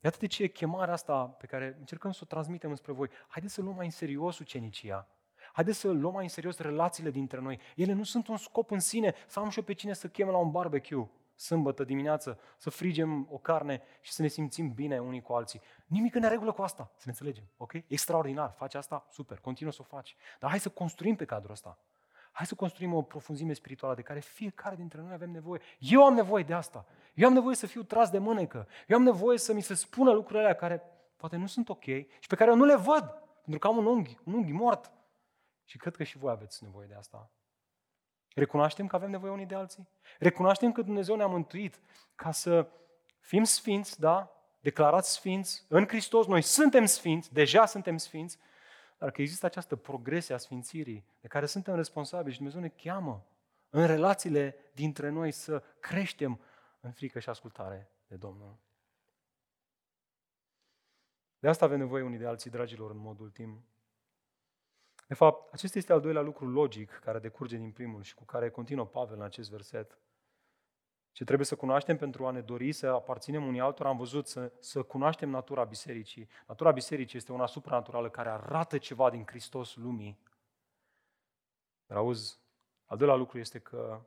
Iată de ce e chemarea asta pe care încercăm să o transmitem înspre voi. Haideți să luăm mai în serios ucenicia. Haideți să luăm mai în serios relațiile dintre noi. Ele nu sunt un scop în sine. Să am și eu pe cine să chem la un barbecue sâmbătă dimineață, să frigem o carne și să ne simțim bine unii cu alții. Nimic în regulă cu asta, să ne înțelegem. Ok? Extraordinar, faci asta, super, continuă să o faci. Dar hai să construim pe cadrul ăsta. Hai să construim o profunzime spirituală de care fiecare dintre noi avem nevoie. Eu am nevoie de asta. Eu am nevoie să fiu tras de mânecă. Eu am nevoie să mi se spună lucrurile alea care poate nu sunt ok și pe care eu nu le văd, pentru că am un unghi, un unghi mort. Și cred că și voi aveți nevoie de asta. Recunoaștem că avem nevoie unii de alții? Recunoaștem că Dumnezeu ne-a mântuit ca să fim sfinți, da? Declarați sfinți în Hristos. Noi suntem sfinți, deja suntem sfinți, dar că există această progresie a sfințirii de care suntem responsabili și Dumnezeu ne cheamă în relațiile dintre noi să creștem în frică și ascultare de Domnul. De asta avem nevoie unii de alții, dragilor, în mod ultim. De fapt, acesta este al doilea lucru logic care decurge din primul și cu care continuă Pavel în acest verset. Ce trebuie să cunoaștem pentru a ne dori să aparținem unii altora, am văzut, să, să cunoaștem natura bisericii. Natura bisericii este una supranaturală care arată ceva din Hristos lumii. Dar auzi, al doilea lucru este că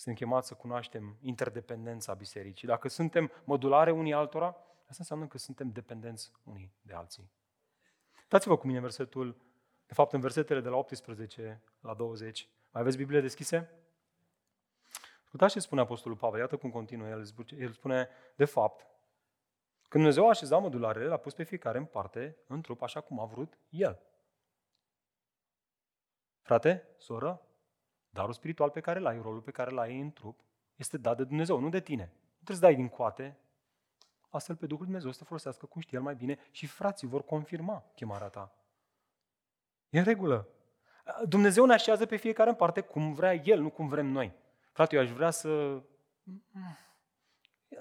Sunt chemați să cunoaștem interdependența bisericii. Dacă suntem modulare unii altora, asta înseamnă că suntem dependenți unii de alții. Dați-vă cu mine versetul, de fapt în versetele de la optsprezece la douăzeci. Mai aveți Biblie deschise? Ascultați ce spune Apostolul Pavel, iată cum continuă el. El spune, de fapt, când Dumnezeu a așezat modularele, l-a pus pe fiecare în parte, în trup, așa cum a vrut El. Frate, soră, darul spiritual pe care l-ai, rolul pe care l-ai în trup, este dat de Dumnezeu, nu de tine. Nu trebuie să dai din coate, astfel pe Duhul Dumnezeu să folosească cum știe El mai bine și frații vor confirma chemarea ta. E în regulă. Dumnezeu ne așează pe fiecare în parte cum vrea El, nu cum vrem noi. Frate, eu aș vrea să...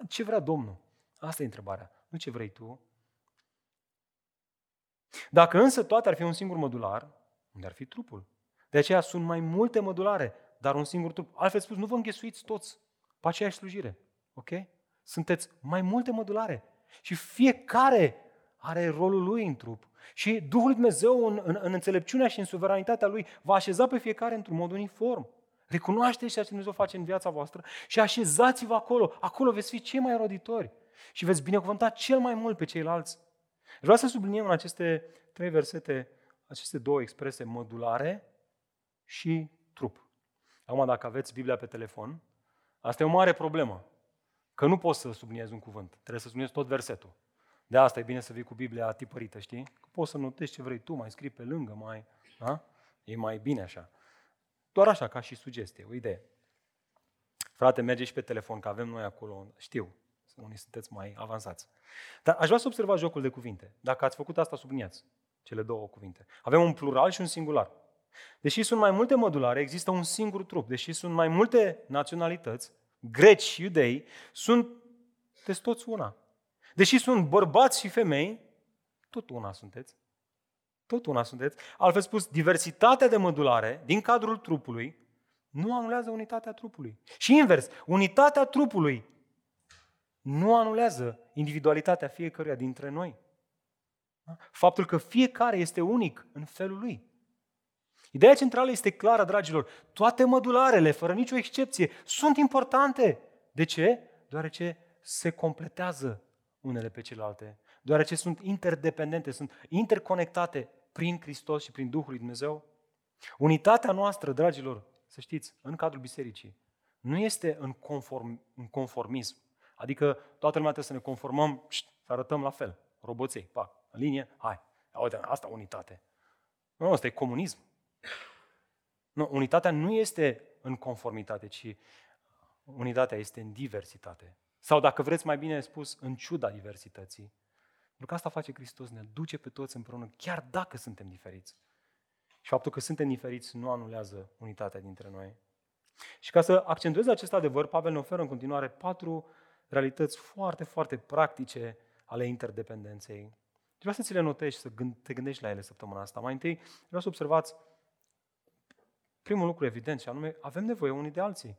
Ce vrea Domnul? Asta e întrebarea. Nu ce vrei tu. Dacă însă toate ar fi un singur modular, unde ar fi trupul? De aceea sunt mai multe modulare, dar un singur trup. Altfel spus, nu vă înghesuiți toți pe aceeași slujire. Ok? Sunteți mai multe modulare. Și fiecare are rolul lui în trup. Și Duhul Dumnezeu, în, în, în înțelepciunea și în suveranitatea Lui, va așeza pe fiecare într-un mod uniform. Recunoașteți ceea ce Dumnezeu face în viața voastră și așezați-vă acolo. Acolo veți fi cei mai roditori și veți binecuvânta cel mai mult pe ceilalți. Vreau să subliniem în aceste trei versete, aceste două exprese, modulare și trup. Acum, dacă aveți Biblia pe telefon, asta e o mare problemă, că nu poți să subliniezi un cuvânt, trebuie să subliniezi tot versetul. De asta e bine să vii cu Biblia tipărită, știi? Că poți să notezi ce vrei tu, mai scrii pe lângă, mai, da? E mai bine așa. Doar așa, ca și sugestie, o idee. Frate, merge și pe telefon, că avem noi acolo, știu, unii sunteți mai avansați. Dar aș vrea să observați jocul de cuvinte. Dacă ați făcut asta, subliniați cele două cuvinte. Avem un plural și un singular. Deși sunt mai multe modulare, există un singur trup. Deși sunt mai multe naționalități, greci și iudei, sunt toți una. Deși sunt bărbați și femei, tot una sunteți. Tot una sunteți. Altfel spus, diversitatea de modulare din cadrul trupului nu anulează unitatea trupului. Și invers, unitatea trupului nu anulează individualitatea fiecăruia dintre noi. Faptul că fiecare este unic în felul lui. Ideea centrală este clară, dragilor. Toate modularele, fără nicio excepție, sunt importante. De ce? Deoarece se completează unele pe celelalte. Deoarece sunt interdependente, sunt interconectate prin Hristos și prin Duhul lui Dumnezeu. Unitatea noastră, dragilor, să știți, în cadrul bisericii, nu este în, conform, în conformism. Adică toată lumea trebuie să ne conformăm, șt, să arătăm la fel. Roboței, pac, în linie, hai. Uite, asta unitate. Nu, asta e comunism. Nu, unitatea nu este în conformitate, ci unitatea este în diversitate. Sau dacă vreți mai bine spus, în ciuda diversității. Pentru că asta face Hristos, ne duce pe toți împreună, chiar dacă suntem diferiți. Și faptul că suntem diferiți nu anulează unitatea dintre noi. Și ca să accentueze acest adevăr, Pavel ne oferă în continuare patru realități foarte, foarte practice ale interdependenței. Vreau să ți le notezi și să te gândești la ele săptămâna asta. Mai întâi, vreau să observați primul lucru evident și anume, avem nevoie unii de alții.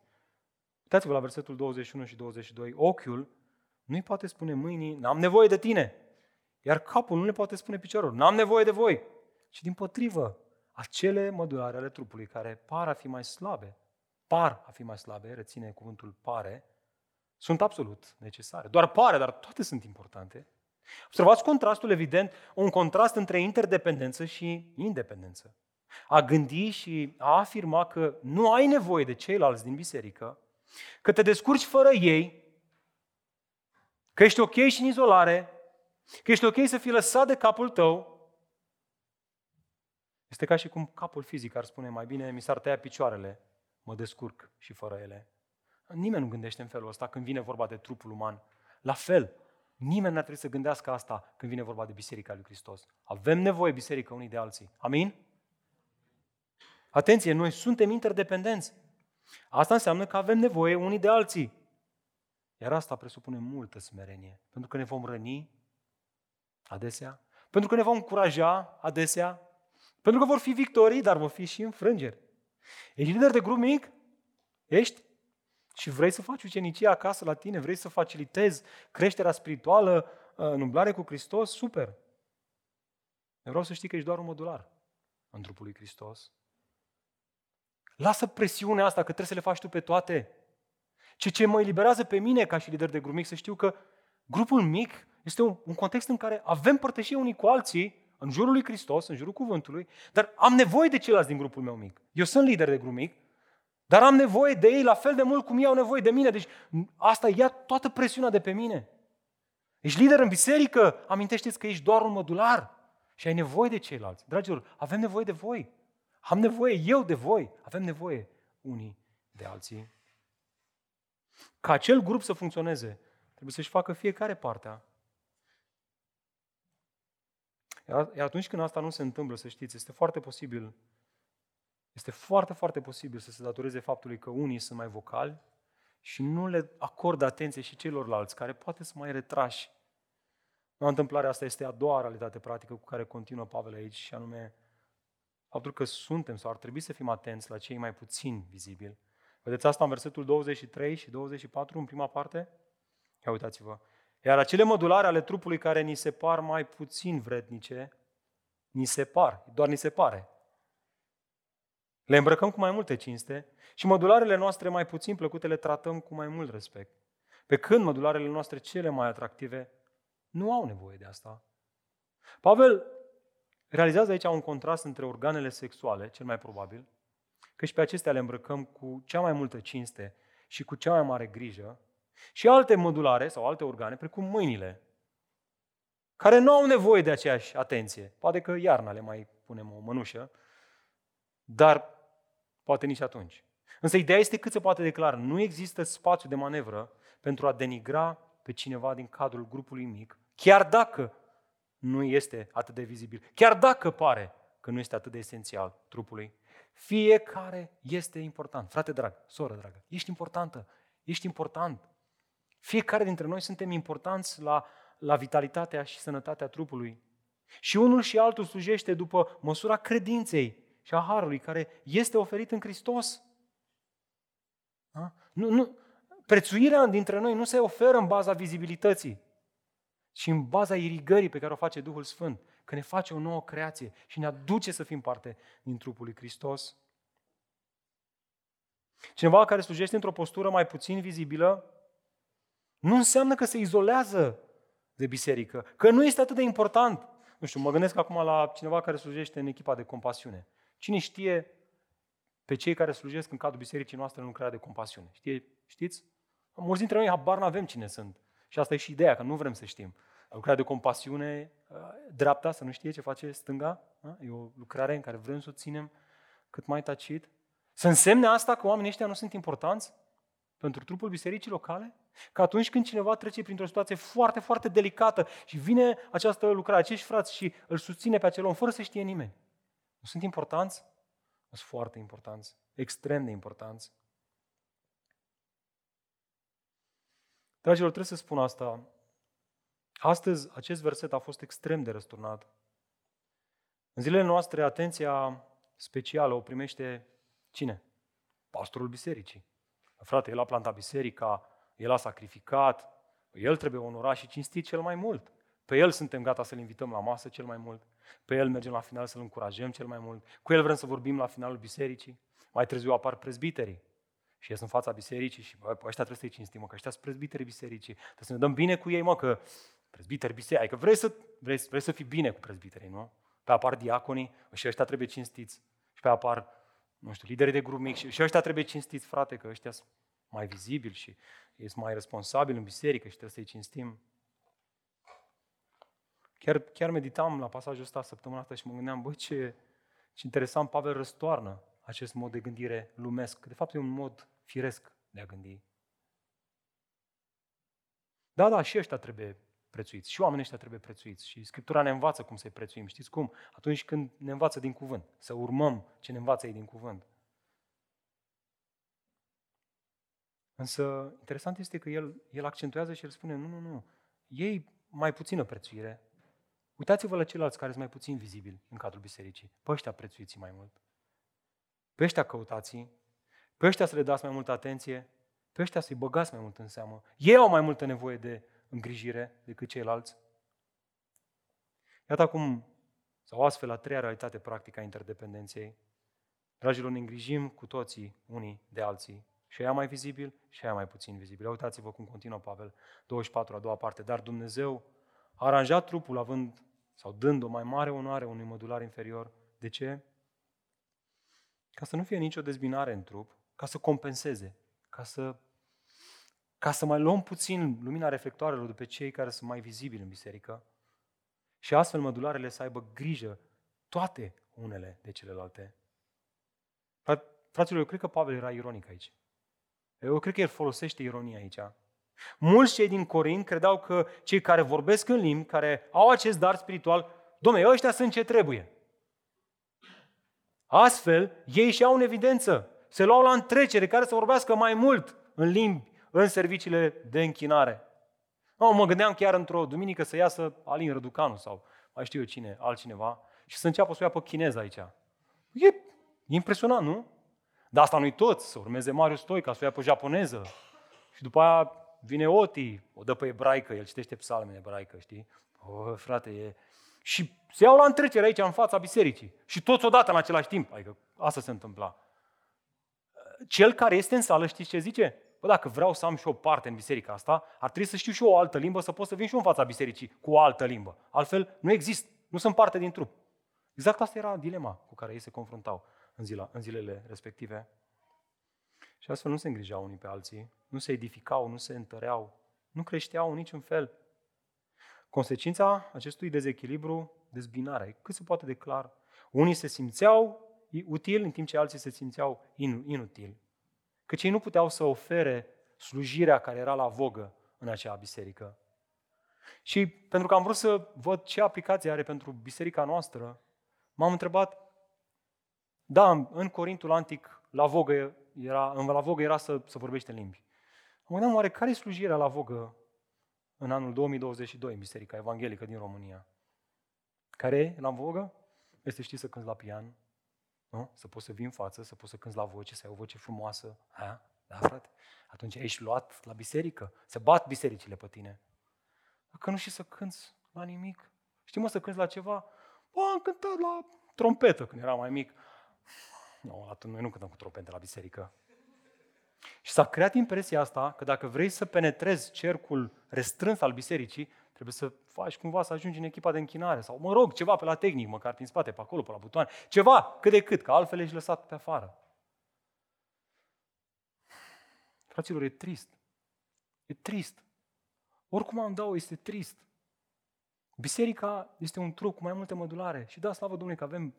Uitați-vă la versetul douăzeci și unu și douăzeci și doi. Ochiul nu-i poate spune mâinii, n-am nevoie de tine. Iar capul nu le poate spune piciorul, n-am nevoie de voi. Și dimpotrivă, acele mădulare ale trupului care par a fi mai slabe, par a fi mai slabe, reține cuvântul pare, sunt absolut necesare. Doar pare, dar toate sunt importante. Observați contrastul evident, un contrast între interdependență și independență. A gândi și a afirma că nu ai nevoie de ceilalți din biserică, că te descurci fără ei, că ești ok și în izolare, că ești ok să fii lăsat de capul tău. Este ca și cum capul fizic ar spune mai bine, mi s-ar tăia picioarele, mă descurc și fără ele. Nimeni nu gândește în felul ăsta când vine vorba de trupul uman. La fel, nimeni n-ar trebui să gândească asta când vine vorba de Biserica lui Hristos. Avem nevoie biserică unii de alții. Amin? Atenție, noi suntem interdependenți. Asta înseamnă că avem nevoie unii de alții. Iar asta presupune multă smerenie. Pentru că ne vom răni adesea, pentru că ne vom încuraja adesea, pentru că vor fi victorii, dar vor fi și înfrângeri. Ești lider de grup mic? Ești? Și vrei să faci ucenicie acasă la tine, vrei să facilitezi creșterea spirituală în umblare cu Hristos? Super! Eu vreau să știi că ești doar un modular în trupul lui Hristos. Lasă presiunea asta că trebuie să le faci tu pe toate. ci ce mă eliberează pe mine ca și lider de grup mic să știu că grupul mic este un, un context în care avem părtășie unii cu alții în jurul lui Hristos, în jurul cuvântului, dar am nevoie de ceilalți din grupul meu mic. Eu sunt lider de grup mic, dar am nevoie de ei la fel de mult cum ei au nevoie de mine. Deci asta ia toată presiunea de pe mine. Ești lider în biserică, amintește-ți că ești doar un mădular și ai nevoie de ceilalți. Dragilor, avem nevoie de voi. Am nevoie eu de voi. Avem nevoie unii de alții. Ca acel grup să funcționeze, trebuie să-și facă fiecare partea. Iar atunci când asta nu se întâmplă, să știți, este foarte posibil, este foarte, foarte posibil să se datoreze faptului că unii sunt mai vocali și nu le acordă atenție și celorlalți, care poate să mai retrași. La întâmplarea asta este a doua realitate practică cu care continuă Pavel aici, și anume faptul că suntem sau ar trebui să fim atenți la cei mai puțin vizibili. Vedeți asta în versetul douăzeci și trei și douăzeci și patru, în prima parte? Ia uitați-vă. Iar acele mădulare ale trupului care ni se par mai puțin vrednice, ni se par, doar ni se pare. Le îmbrăcăm cu mai multe cinste și mădularele noastre mai puțin plăcute le tratăm cu mai mult respect. Pe când mădularele noastre cele mai atractive nu au nevoie de asta. Pavel realizează aici un contrast între organele sexuale, cel mai probabil, că și pe acestea le îmbrăcăm cu cea mai multă cinste și cu cea mai mare grijă, și alte mădulare sau alte organe, precum mâinile, care nu au nevoie de aceeași atenție. Poate că iarna le mai punem o mănușă, dar poate nici atunci. Însă ideea este cât se poate de clar. Nu există spațiu de manevră pentru a denigra pe cineva din cadrul grupului mic, chiar dacă nu este atât de vizibil, chiar dacă pare că nu este atât de esențial trupului. Fiecare este important. Frate drag, soră dragă, ești importantă, ești important. Fiecare dintre noi suntem importanți la, la vitalitatea și sănătatea trupului. Și unul și altul slujește după măsura credinței și a harului care este oferit în Hristos. Nu, nu, prețuirea dintre noi nu se oferă în baza vizibilității, ci în baza irigării pe care o face Duhul Sfânt, că ne face o nouă creație și ne aduce să fim parte din trupul lui Hristos. Cineva care slujește într-o postură mai puțin vizibilă nu înseamnă că se izolează de biserică, că nu este atât de important. Nu știu, mă gândesc acum la cineva care slujește în echipa de compasiune. Cine știe pe cei care slujesc în cadrul bisericii noastre în lucrarea de compasiune? Știe, știți? Mulți dintre noi habar n-avem cine sunt. Și asta e și ideea, că nu vrem să știm. Lucrarea de compasiune, dreapta să nu știe ce face stânga, e o lucrare în care vrem să o ținem cât mai tacit. Să însemne asta că oamenii ăștia nu sunt importanți pentru trupul bisericii locale? Că atunci când cineva trece printr-o situație foarte, foarte delicată și vine această lucrare, acești frați și îl susține pe acel om fără să știe nimeni. Nu sunt importanți? Nu sunt foarte importanți, extrem de importanți. Dragilor, trebuie să spun asta. Astăzi, acest verset a fost extrem de răsturnat. În zilele noastre, atenția specială o primește cine? Pastorul bisericii. Frate, el a plantat biserica, el a sacrificat, el trebuie onorat și cinstit cel mai mult. Pe el suntem gata să-l invităm la masă cel mai mult, pe el mergem la final să-l încurajăm cel mai mult, cu el vrem să vorbim la finalul bisericii. Mai târziu apar prezbiterii și ies în fața bisericii și bă, ăștia trebuie să-i cinstim, mă, că ăștia sunt prezbiterii bisericii, trebuie să ne dăm bine cu ei, mă, că prezbiteri bisericii, adică vrei să, vrei, vrei să fii bine cu prezbiterii, nu? Pe apar diaconii și ăștia trebuie cinstiți și pe apar, nu știu, liderii de grup mic și, și ăștia trebuie cinstiți, frate, că ăștia sunt mai vizibili și ești mai responsabil în biserică și trebuie să-i cinstim. Chiar, chiar meditam la pasajul ăsta săptămâna asta și mă gândeam, bă, ce, ce interesant, Pavel răstoarnă acest mod de gândire lumesc. De fapt, e un mod firesc de a gândi. Da, da, și ăștia trebuie prețuiți, și oamenii ăștia trebuie prețuiți. Și Scriptura ne învață cum să-i prețuim. Știți cum? Atunci când ne învață din cuvânt. Să urmăm ce ne învață ei din cuvânt. Însă, interesant este că el, el accentuează și el spune, nu, nu, nu, ei mai puțină prețuire. Uitați-vă la ceilalți care sunt mai puțin vizibili în cadrul bisericii. Pe ăștia prețuiți mai mult. Pe ăștia căutați, pe ăștia să le dați mai multă atenție, pe ăștia să-i băgați mai mult în seamă. Ei au mai multă nevoie de îngrijire decât ceilalți. Iată acum, sau astfel, a treia realitate practică a interdependenței. Dragilor, ne îngrijim cu toții unii de alții Și aia mai vizibil și aia mai puțin vizibil. Uitați-vă cum continuă Pavel, douăzeci și patru, a doua parte. Dar Dumnezeu a aranjat trupul având sau dând o mai mare onoare unui mădular inferior. De ce? Ca să nu fie nicio dezbinare în trup, ca să compenseze, ca să, ca să mai luăm puțin lumina reflectoarelor de pe cei care sunt mai vizibili în biserică și astfel mădularele să aibă grijă toate unele de celelalte. Fraților, eu cred că Pavel era ironic aici. Eu cred că el folosește ironia aici. Mulți cei din Corint credeau că cei care vorbesc în limbi, care au acest dar spiritual, dom'le, ăștia sunt ce trebuie. Astfel, ei și-au în evidență. Se luau la întrecere care să vorbească mai mult în limbi, în serviciile de închinare. No, mă gândeam chiar într-o duminică să iasă Alin Răducanu sau mai știu eu cine, altcineva, și să înceapă să ia pe chinez aici. E impresionant, nu? Dar asta nu-i tot, să urmeze Marius Stoica, să ia pe japoneză. Și după aia vine Oti, o dă pe ebraică, el citește psalme în ebraică, știi? O, frate, e... Și se iau la întrecere aici, în fața bisericii. Și toți odată, în același timp. Adică asta se întâmpla. Cel care este în sală, știți ce zice? Bă, dacă vreau să am și o parte în biserica asta, ar trebui să știu și eu o altă limbă, să pot să vin și eu în fața bisericii cu o altă limbă. Altfel, nu există. Nu sunt parte din trup. Exact asta era dilema cu care ei se confruntau în, zila, în zilele respective. Și astfel nu se îngrijeau unii pe alții, nu se edificau, nu se întăreau, nu creșteau în niciun fel. Consecința acestui dezechilibru, dezbinarea, e cât se poate de clar. Unii se simțeau utili, în timp ce alții se simțeau inutili. Căci ei nu puteau să ofere slujirea care era la vogă în acea biserică. Și pentru că am vrut să văd ce aplicație are pentru biserica noastră, m-am întrebat, da, în Corintul Antic la vogă era, la vogă era să, să vorbește în limbi. Mă gândeam, oare care e slujirea la vogă în anul două mii douăzeci și doi în Biserica Evanghelică din România? Care e la vogă? Este, știi, să cânți la pian, nu? Să poți să vii în față, să poți să cânți la voce, să ai o voce frumoasă. Ha? Da, frate? Atunci ești luat la biserică, se bat bisericile pe tine. Dacă nu știi să cânți la nimic, știi, mă, să cânți la ceva, bă, am cântat la trompetă când eram mai mic. Nu, atunci noi nu cântăm cu trompete la biserică. Și s-a creat impresia asta că dacă vrei să penetrezi cercul restrâns al bisericii, trebuie să faci cumva să ajungi în echipa de închinare sau, mă rog, ceva pe la tehnic, măcar prin spate, pe acolo, pe la butoane, ceva, cât de cât, că altfel ești lăsat pe afară. Fraților, e trist. E trist. Oricum am dat-o, este trist. Biserica este un trup cu mai multe mădulare și da, slavă Domnului că avem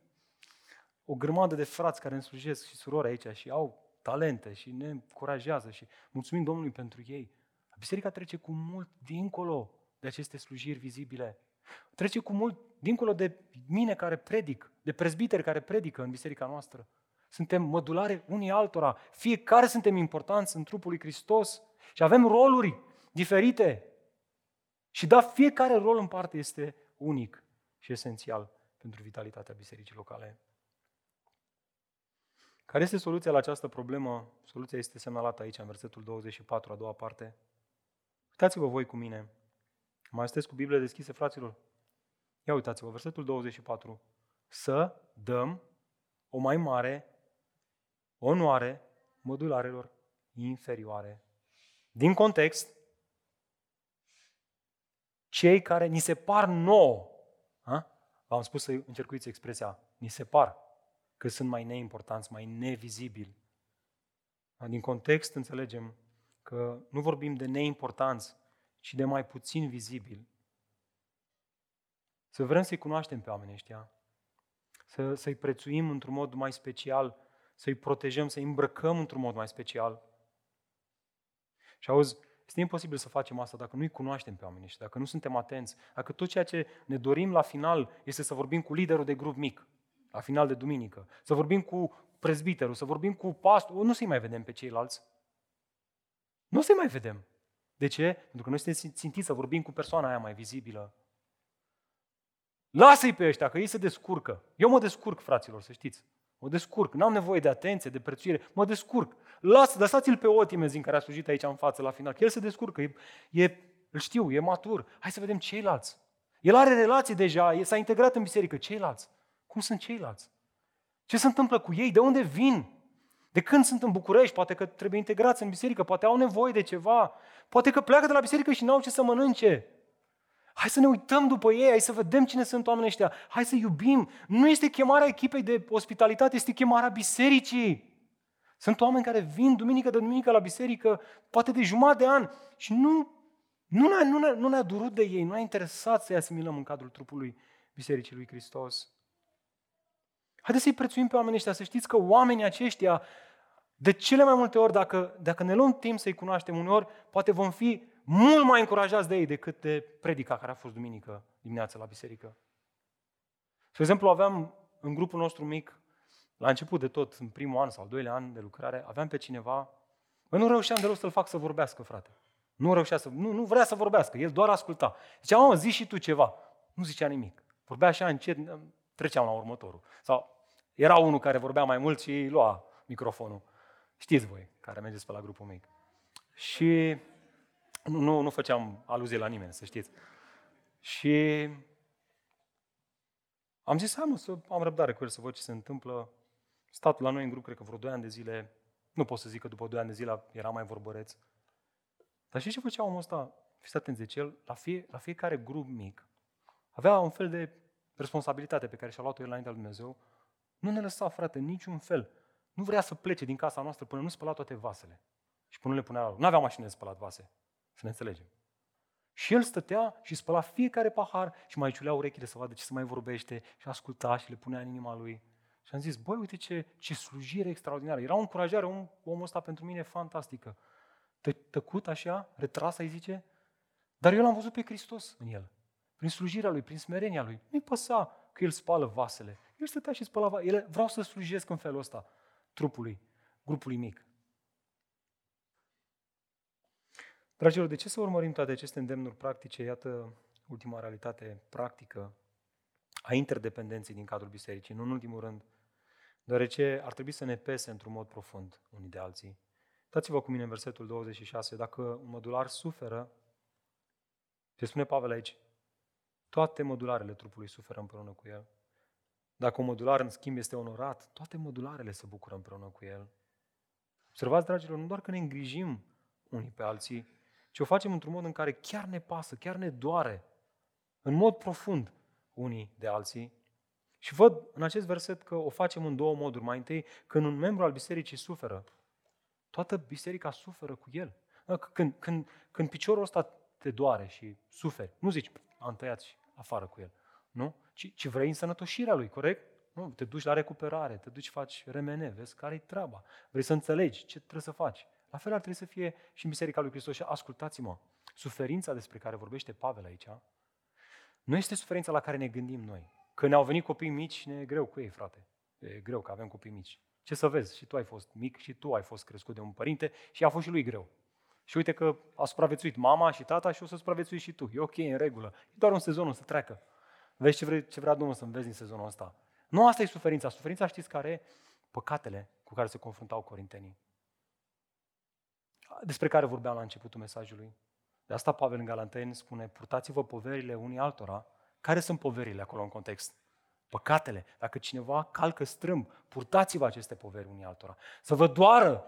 o grămadă de frați care ne slujesc și surori aici și au talente și ne încurajează și mulțumim Domnului pentru ei. Biserica trece cu mult dincolo de aceste slujiri vizibile. Trece cu mult dincolo de mine care predic, de prezbiteri care predică în biserica noastră. Suntem mădulare unii altora. Fiecare suntem importanți în trupul lui Hristos și avem roluri diferite. Și da, fiecare rol în parte este unic și esențial pentru vitalitatea bisericii locale. Care este soluția la această problemă? Soluția este semnalată aici, în versetul douăzeci și patru, a doua parte. Uitați-vă voi cu mine. Mai sunteți cu Biblia deschise, fraților? Ia uitați-vă, versetul douăzeci și patru. Să dăm o mai mare onoare mădularelor inferioare. Din context, cei care ni se par nouă, ha? V-am spus să încercuiți expresia, ni se par, că sunt mai neimportanți, mai nevizibili. Din context înțelegem că nu vorbim de neimportanți, ci de mai puțin vizibili. Să vrem să-i cunoaștem pe oamenii ăștia, să, să-i prețuim într-un mod mai special, să-i protejăm, să-i îmbrăcăm într-un mod mai special. Și auzi, este imposibil să facem asta dacă nu-i cunoaștem pe oamenii ăștia, dacă nu suntem atenți, dacă tot ceea ce ne dorim la final este să vorbim cu liderul de grup mic, la final de duminică, să vorbim cu prezbiterul, să vorbim cu pastorul, nu să-i mai vedem pe ceilalți. Nu să-i mai vedem. De ce? Pentru că noi suntem țintiți să vorbim cu persoana aia mai vizibilă. Lasă-i pe ăștia, că ei se descurcă. Eu mă descurc, fraților, să știți. Mă descurc, n-am nevoie de atenție, de prețuire, mă descurc. Lasă, lăsați-l pe Otimez din care a slujit aici în față la final, că el se descurcă, e, e, îl știu, e matur. Hai să vedem ceilalți. El are relații deja, e, s-a integrat în biserică, ceilalți. Cum sunt ceilalți? Ce se întâmplă cu ei? De unde vin? De când sunt în București, poate că trebuie integrați în biserică, poate au nevoie de ceva, poate că pleacă de la biserică și n-au ce să mănânce. Hai să ne uităm după ei, hai să vedem cine sunt oamenii ăștia, hai să iubim. Nu este chemarea echipei de ospitalitate, este chemarea bisericii. Sunt oameni care vin duminică de duminică la biserică, poate de jumătate de an, și nu, nu, ne-a, nu, ne-a, nu ne-a durut de ei, nu ne-a interesat să-i asimilăm în cadrul trupului Bisericii lui Hristos. Haideți să-i prețuim pe oamenii ăștia, să știți că oamenii aceștia, de cele mai multe ori, dacă, dacă ne luăm timp să-i cunoaștem uneori, poate vom fi mult mai încurajați de ei decât de predica care a fost duminică dimineața la biserică. De exemplu, aveam în grupul nostru mic, la început de tot, în primul an sau al doilea an de lucrare, aveam pe cineva, bă, nu reușeam deloc să-l fac să vorbească, frate. Nu reușea să, nu, nu vrea să vorbească, el doar asculta. Zicea, mă, zi și tu ceva. Nu zicea nimic. Vorbea așa încet, treceam la următorul. Sau era unul care vorbea mai mult și lua microfonul. Știți voi, care mergeți pe la grupul mic. Și nu, nu, nu făceam aluzie la nimeni, să știți. Și am zis, hai mă, să am răbdare cu el să văd ce se întâmplă. Statul la noi în grup, cred că vreo doi ani de zile, nu pot să zic că după doi ani de zile era mai vorbăreț. Dar știi ce făcea omul ăsta? Fiți atenți de cel, la, fie, la fiecare grup mic avea un fel de responsabilitate pe care și-a luat-o el înaintea lui Dumnezeu. Nu ne lăsa, frate, niciun fel. Nu vrea să plece din casa noastră până nu spăla toate vasele. Și până nu le punea la loc. Nu avea mașină de spălat vase, să ne înțelegem. Și el stătea și spăla fiecare pahar și mai ciulea urechile să vadă ce se mai vorbește și asculta și le punea în inima lui. Și am zis, băi, uite ce, ce slujire extraordinară. Era o încurajare, om, omul ăsta pentru mine fantastică. Tăcut așa, retras, ai zice, dar eu l-am văzut pe Hristos în el. Prin slujirea lui, prin smerenia lui. Nu-i păsa că el spală vasele. El stătea și spăla vasele. El, vreau să slujesc în felul ăsta trupului, grupului mic. Dragilor, de ce să urmărim toate aceste îndemnuri practice? Iată ultima realitate practică a interdependenței din cadrul bisericii. Nu în ultimul rând, deoarece ar trebui să ne pese într-un mod profund unii de alții. Uitați-vă cu mine în versetul douăzeci și șase. Dacă un mădular suferă, se spune Pavel aici, toate mădularele trupului suferă împreună cu el. Dacă un mădular, în schimb, este onorat, toate mădularele se bucură împreună cu el. Observați, dragilor, nu doar că ne îngrijim unii pe alții, ci o facem într-un mod în care chiar ne pasă, chiar ne doare, în mod profund, unii de alții. Și văd în acest verset că o facem în două moduri. Mai întâi, când un membru al bisericii suferă, toată biserica suferă cu el. Când, când, când piciorul ăsta te doare și suferi, nu zici, am tăiat și afară cu el, nu? Ci, ci vrei însănătoșirea lui, corect? Nu? Te duci la recuperare, te duci, faci remene, vezi care-i treaba, vrei să înțelegi ce trebuie să faci. La fel ar trebui să fie și în biserica lui Hristos. Și ascultați-mă, suferința despre care vorbește Pavel aici, nu este suferința la care ne gândim noi. Când au venit copii mici, ne e greu cu ei, frate. E greu că avem copii mici. Ce să vezi? Și tu ai fost mic, și tu ai fost crescut de un părinte și a fost și lui greu. Și uite că a supraviețuit mama și tata și o să supraviețui și tu. E ok, e în regulă. E doar un sezon, o să treacă. Vezi ce vrea, ce vrea Domnul să înveți din sezonul ăsta. Nu asta e suferința. Suferința știți care e? Păcatele cu care se confruntau corintenii. Despre care vorbeam la începutul mesajului. De asta Pavel în Galanteni spune, purtați-vă poverile unii altora. Care sunt poverile acolo în context? Păcatele. Dacă cineva calcă strâmb, purtați-vă aceste poveri unii altora. Să vă doară!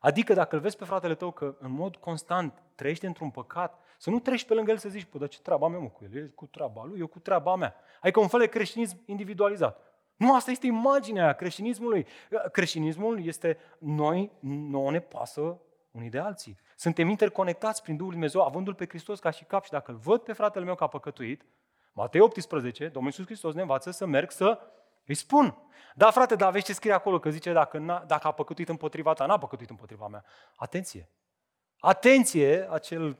Adică dacă îl vezi pe fratele tău că în mod constant trăiește într-un păcat, să nu treci pe lângă el să zici, păi, dar ce treaba mea mă cu el? El cu treaba lui, eu cu treaba mea. Adică un fel de creștinism individualizat. Nu, asta este imaginea creștinismului. Creștinismul este noi, nouă ne pasă unii de alții. Suntem interconectați prin Duhul Dumnezeu, avându-L pe Hristos ca și cap, și dacă îl văd pe fratele meu că a păcătuit, Matei optsprezece, Domnul Iisus Hristos ne învață să merg să îi spun. Da, frate, dar vezi ce scrie acolo, că zice dacă, dacă a păcătuit împotriva ta, n-a păcătuit împotriva mea. Atenție! Atenție! Acel,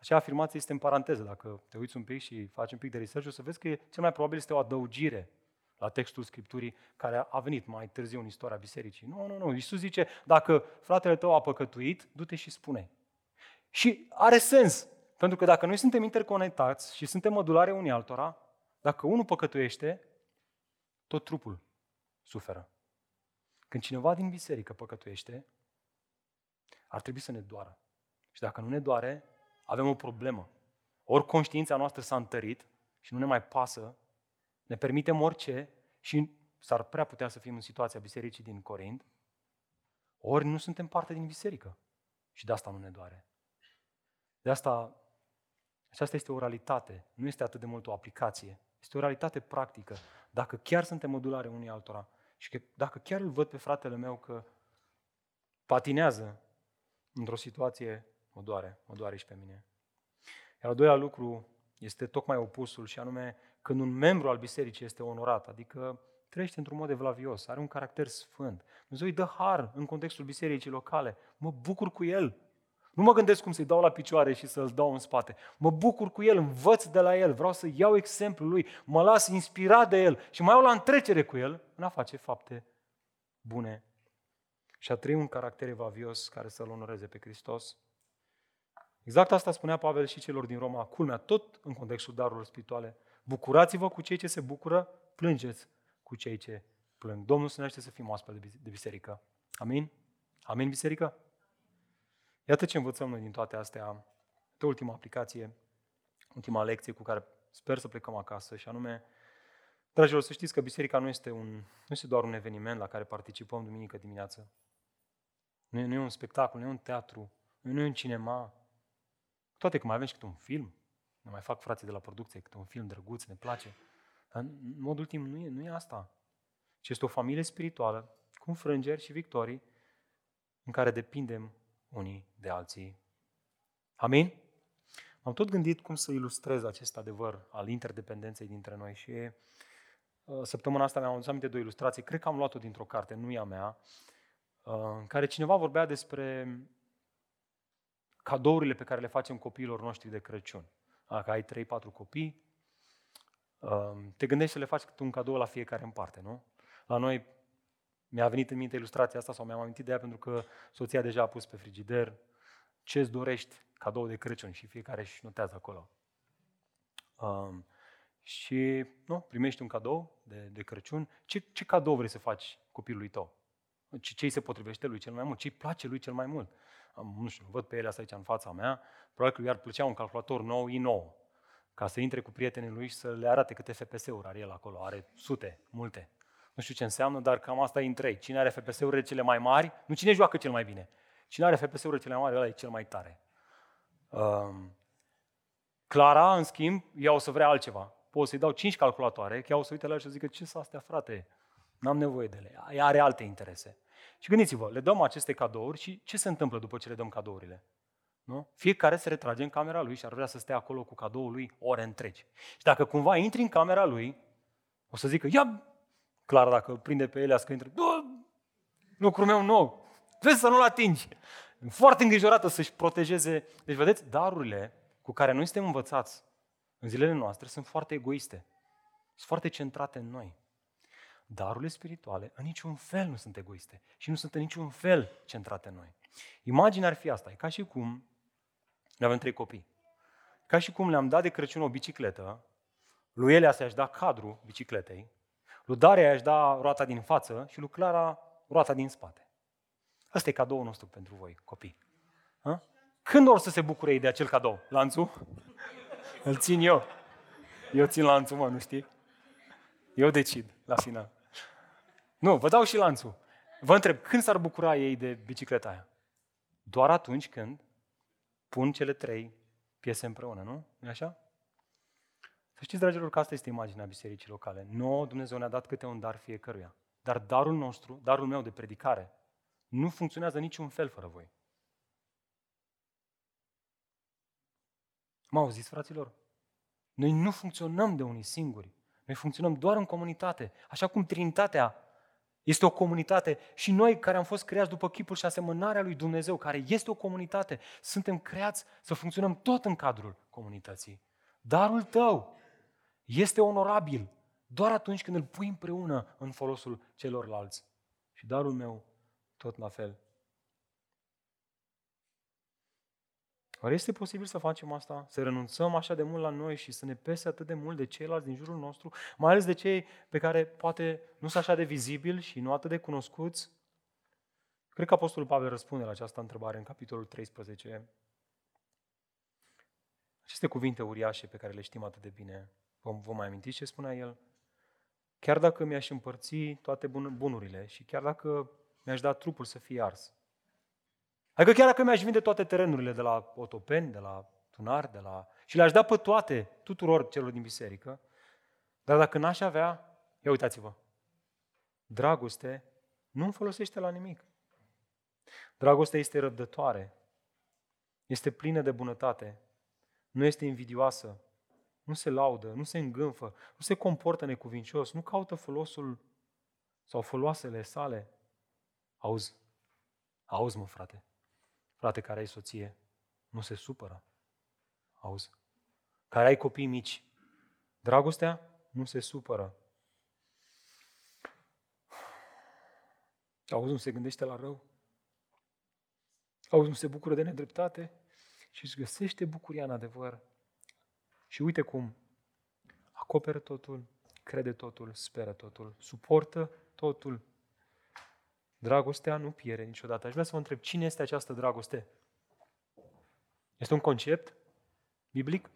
acea afirmație este în paranteză. Dacă te uiți un pic și faci un pic de research, o să vezi că cel mai probabil este o adăugire la textul Scripturii care a venit mai târziu în istoria bisericii. Nu, nu, nu. Iisus zice, dacă fratele tău a păcătuit, du-te și spune. Și are sens. Pentru că dacă noi suntem interconectați și suntem mădulare unii altora, dacă unul păcătuiește, tot trupul suferă. Când cineva din biserică păcătuiește, ar trebui să ne doară. Și dacă nu ne doare, avem o problemă. Ori conștiința noastră s-a întărit și nu ne mai pasă, ne permitem orice și s-ar prea putea să fim în situația bisericii din Corint, ori nu suntem parte din biserică. Și de asta nu ne doare. De asta, aceasta este o realitate. Nu este atât de mult o aplicație. Este o realitate practică. Dacă chiar suntem modulare unii altora și că, dacă chiar îl văd pe fratele meu că patinează într-o situație, mă doare, mă doare și pe mine. Iar al doilea lucru este tocmai opusul, și anume când un membru al bisericii este onorat, adică trăiește într-un mod evlavios, are un caracter sfânt. Dumnezeu îi dă har în contextul bisericii locale. Mă bucur cu el. Nu mă gândesc cum să-i dau la picioare și să-l dau în spate. Mă bucur cu el, învăț de la el, vreau să iau exemplul lui, mă las inspirat de el și mai iau la întrecere cu el în a face fapte bune. Și a trăi un caracter evlavios care să-l onoreze pe Hristos. Exact asta spunea Pavel și celor din Roma, culmea, tot în contextul darurilor spirituale. Bucurați-vă cu cei ce se bucură, plângeți cu cei ce plâng. Domnul să ne ajute să fim oaspeți de biserică. Amin? Amin, biserică? Iată ce învățăm noi din toate astea. De ultima aplicație, ultima lecție cu care sper să plecăm acasă, și anume, dragilor, să știți că biserica nu este, un, nu este doar un eveniment la care participăm duminică dimineață. Nu e, nu e un spectacol, nu e un teatru, nu e un cinema. Toate că mai avem și câte un film. Ne mai fac frații de la producție câte un film drăguț, ne place. Dar în modul ultim nu e, nu e asta. Ci este o familie spirituală cu înfrângeri și victorii în care depindem unii de alții. Amin? M-am tot gândit cum să ilustrez acest adevăr al interdependenței dintre noi și săptămâna asta mi-am adus aminte de o ilustrație, cred că am luat-o dintr-o carte, nu e a mea, în care cineva vorbea despre cadourile pe care le facem copiilor noștri de Crăciun. Dacă ai trei patru copii, te gândești să le faci un cadou la fiecare în parte, nu? La noi mi-a venit în minte ilustrația asta sau mi-am amintit de ea pentru că soția deja a pus pe frigider ce-ți dorești cadou de Crăciun și fiecare își notează acolo. Um, și nu, primești un cadou de, de Crăciun. Ce, ce cadou vrei să faci copilului tău? Ce îi se potrivește lui cel mai mult? Ce îi place lui cel mai mult? Am, nu știu, văd pe ele asta aici în fața mea. Probabil că lui ar plăcea un calculator nou, i nouă, ca să intre cu prietenii lui și să le arate câte F P S-uri are el acolo. Are sute, multe. Nu știu ce înseamnă, dar cam asta e în trei. Cine are F P S-urile cele mai mari, nu cine joacă cel mai bine. Cine are F P S-urile cele mai mari, ăla e cel mai tare. Um, Clara, în schimb, ea o să vrea altceva. Pot să-i dau cinci calculatoare, că ea o să uite la el și o să zică, ce sunt astea, frate? N-am nevoie de ele. Ea are alte interese. Și gândiți-vă, le dăm aceste cadouri și ce se întâmplă după ce le dăm cadourile? Nu? Fiecare se retrage în camera lui și ar vrea să stea acolo cu cadoul lui ore întregi. Și dacă cumva intri în camera lui, o să zică, ia... Clar, dacă îl prinde pe ele, ască intră, lucrul meu nou, trebuie să nu-l atingi. Foarte îngrijorată să-și protejeze. Deci, vedeți, darurile cu care noi suntem învățați în zilele noastre sunt foarte egoiste, sunt foarte centrate în noi. Darurile spirituale în niciun fel nu sunt egoiste și nu sunt în niciun fel centrate în noi. Imaginea ar fi asta, e ca și cum, noi avem trei copii, ca și cum le-am dat de Crăciun o bicicletă, lui Elea să-și da cadrul bicicletei, lui Daria își da roata din față și lui Clara roata din spate. Ăsta e cadoul nostru pentru voi, copii. Ha? Când or să se bucure ei de acel cadou? Lanțul? Îl țin eu. Eu țin lanțul, mă, nu știi? Eu decid la final. Nu, vă dau și lanțul. Vă întreb, când s-ar bucura ei de bicicleta aia? Doar atunci când pun cele trei piese împreună, nu? E așa? Să știți, dragilor, că asta este imaginea bisericii locale. Nouă, Dumnezeu ne-a dat câte un dar fiecăruia. Dar darul nostru, darul meu de predicare, nu funcționează niciun fel fără voi. M-au zis, fraților? Noi nu funcționăm de unii singuri. Noi funcționăm doar în comunitate. Așa cum Trinitatea este o comunitate și noi care am fost creați după chipul și asemănarea lui Dumnezeu, care este o comunitate, suntem creați să funcționăm tot în cadrul comunității. Darul tău este onorabil doar atunci când îl pui împreună în folosul celorlalți. Și darul meu tot la fel. Oare este posibil să facem asta? Să renunțăm așa de mult la noi și să ne pese atât de mult de ceilalți din jurul nostru, mai ales de cei pe care poate nu sunt așa de vizibili și nu atât de cunoscuți? Cred că Apostolul Pavel răspunde la această întrebare în capitolul treisprezece. Aceste cuvinte uriașe pe care le știm atât de bine. Vom mai aminti ce spunea el? Chiar dacă mi-aș împărți toate bunurile și chiar dacă mi-aș da trupul să fie ars. Adică chiar dacă mi-aș vinde toate terenurile de la Otopeni, de la Tunar, de la... și le-aș da pe toate tuturor celor din biserică, dar dacă n-aș avea, ia uitați-vă, dragoste nu-mi folosește la nimic. Dragostea este răbdătoare, este plină de bunătate, nu este invidioasă, nu se laudă, nu se îngânfă, nu se comportă necuvincios, nu caută folosul sau foloasele sale. Auzi, auzi mă frate, frate care ai soție, nu se supără. Auzi, care ai copii mici, dragostea nu se supără. Auzi, nu se gândește la rău. Auzi, nu se bucură de nedreptate și își găsește bucuria în adevăr. Și uite cum acoperă totul, crede totul, speră totul, suportă totul. Dragostea nu pierde niciodată. Aș vrea să vă întreb, cine este această dragoste? Este un concept biblic?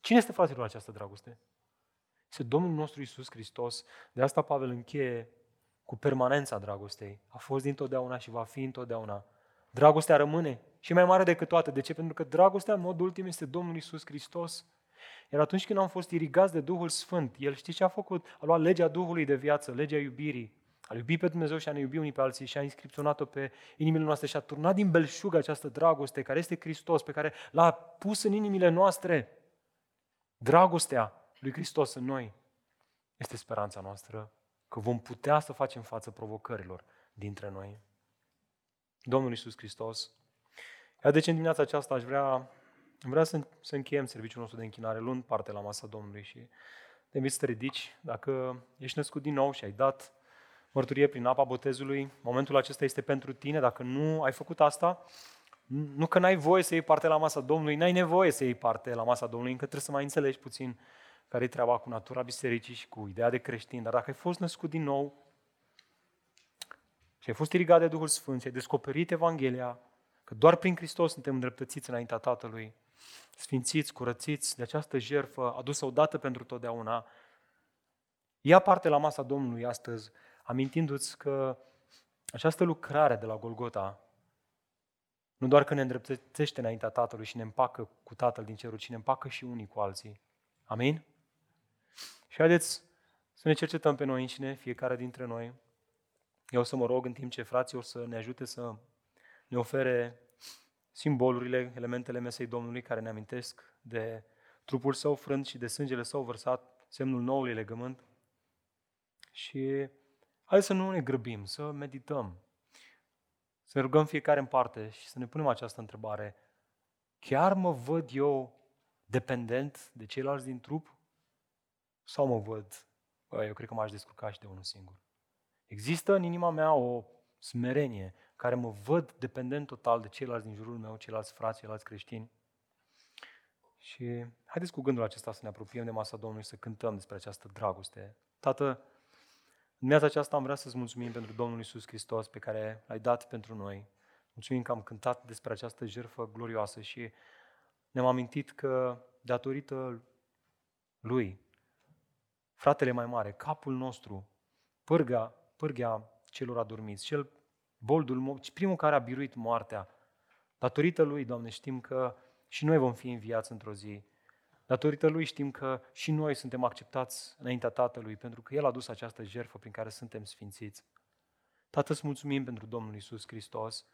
Cine este, fraților, această dragoste? Este Domnul nostru Iisus Hristos. De asta Pavel încheie cu permanența dragostei. A fost dintotdeauna și va fi întotdeauna. Dragostea rămâne și mai mare decât toate. De ce? Pentru că dragostea, în mod ultim, este Domnul Iisus Hristos. Iar atunci când am fost irigați de Duhul Sfânt, El știe ce a făcut? A luat legea Duhului de viață, legea iubirii. A iubit pe Dumnezeu și a ne iubi unii pe alții și a inscripționat-o pe inimile noastre și a turnat din belșug această dragoste care este Hristos, pe care l-a pus în inimile noastre. Dragostea lui Hristos în noi este speranța noastră că vom putea să facem față provocărilor dintre noi. Domnul Iisus Hristos. Iar deci în dimineața aceasta aș vrea, vrea să, să încheiem serviciul nostru de închinare luând parte la masa Domnului și te invit să te ridici. Dacă ești născut din nou și ai dat mărturie prin apa botezului, momentul acesta este pentru tine. Dacă nu ai făcut asta, nu că n-ai voie să iei parte la masa Domnului, n-ai nevoie să iei parte la masa Domnului, încă trebuie să mai înțelegi puțin care e treaba cu natura bisericii și cu ideea de creștin. Dar dacă ai fost născut din nou și ai fost irigat de Duhul Sfânt și ai descoperit Evanghelia, că doar prin Hristos suntem îndreptățiți înaintea Tatălui, sfințiți, curățiți de această jertfă adusă odată pentru totdeauna, ia parte la masa Domnului astăzi, amintindu-ți că această lucrare de la Golgota nu doar că ne îndreptățește înaintea Tatălui și ne împacă cu Tatăl din ceruri, ci ne împacă și unii cu alții. Amin? Și haideți să ne cercetăm pe noi înșine, fiecare dintre noi. Eu o să mă rog în timp ce frații o să ne ajute să ne ofere simbolurile, elementele mesei Domnului care ne amintesc de trupul Său frânt și de sângele Său vărsat, semnul noului legământ. Și hai să nu ne grăbim, să medităm, să ne rugăm fiecare în parte și să ne punem această întrebare. Chiar mă văd eu dependent de ceilalți din trup? Sau mă văd, bă, eu cred că m-aș descurca și de unul singur. Există în inima mea o smerenie care mă văd dependent total de ceilalți din jurul meu, ceilalți frați, ceilalți creștini. Și haideți cu gândul acesta să ne apropiem de masa Domnului și să cântăm despre această dragoste. Tată, în viața aceasta am vrea să-ți mulțumim pentru Domnul Iisus Hristos pe care l-ai dat pentru noi. Mulțumim că am cântat despre această jertfă glorioasă și ne-am amintit că datorită Lui, fratele mai mare, capul nostru, pârga, pârghea celor adormiți, cel boldul, primul care a biruit moartea, datorită Lui, Doamne, știm că și noi vom fi în viață într-o zi. Datorită Lui știm că și noi suntem acceptați înaintea Tatălui, pentru că El a dus această jertfă prin care suntem sfințiți. Tată, îți mulțumim pentru Domnul Iisus Hristos.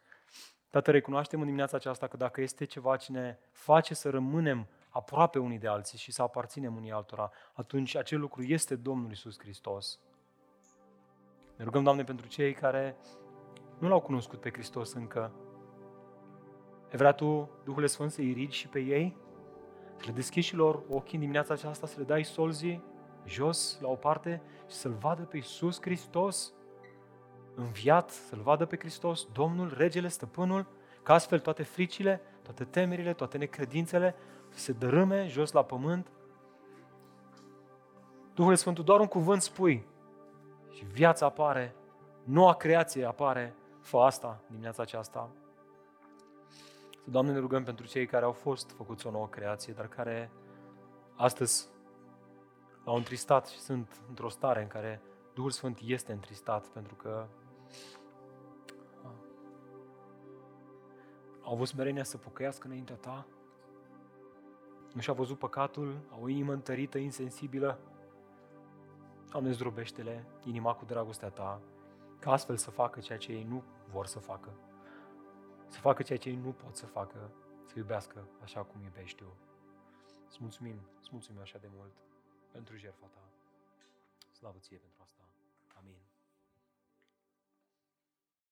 Tată, recunoaștem în dimineața aceasta că dacă este ceva ce ne face să rămânem aproape unii de alții și să aparținem unii altora, atunci acel lucru este Domnul Iisus Hristos. Ne rugăm, Doamne, pentru cei care nu L-au cunoscut pe Hristos încă. Vrea Tu, Duhul Sfânt, să irigi și pe ei? Să le deschizi și lor ochii în dimineața aceasta, să le dai solzii jos la o parte și să-L vadă pe Iisus Hristos înviat, să-L vadă pe Hristos, Domnul, Regele, Stăpânul, ca astfel toate fricile, toate temerile, toate necredințele să se dărâme jos la pământ. Duhul Sfânt, doar un cuvânt spui și viața apare, noua creație apare. Fă asta dimineața aceasta. Doamne, ne rugăm pentru cei care au fost făcuți o nouă creație, dar care astăzi l-au întristat și sunt într-o stare în care Duhul Sfânt este întristat, pentru că au avut smerenia să pocăiască înaintea ta, nu și-a văzut păcatul, au o inimă întărită, insensibilă. Doamne, zdrobește-le inima cu dragostea ta, ca astfel să facă ceea ce ei nu vor să facă, să facă ceea ce ei nu pot să facă, să iubească așa cum iubești tu. Îți mulțumim, îți mulțumim așa de mult pentru jertfa ta. Slavă ție pentru asta. Amin.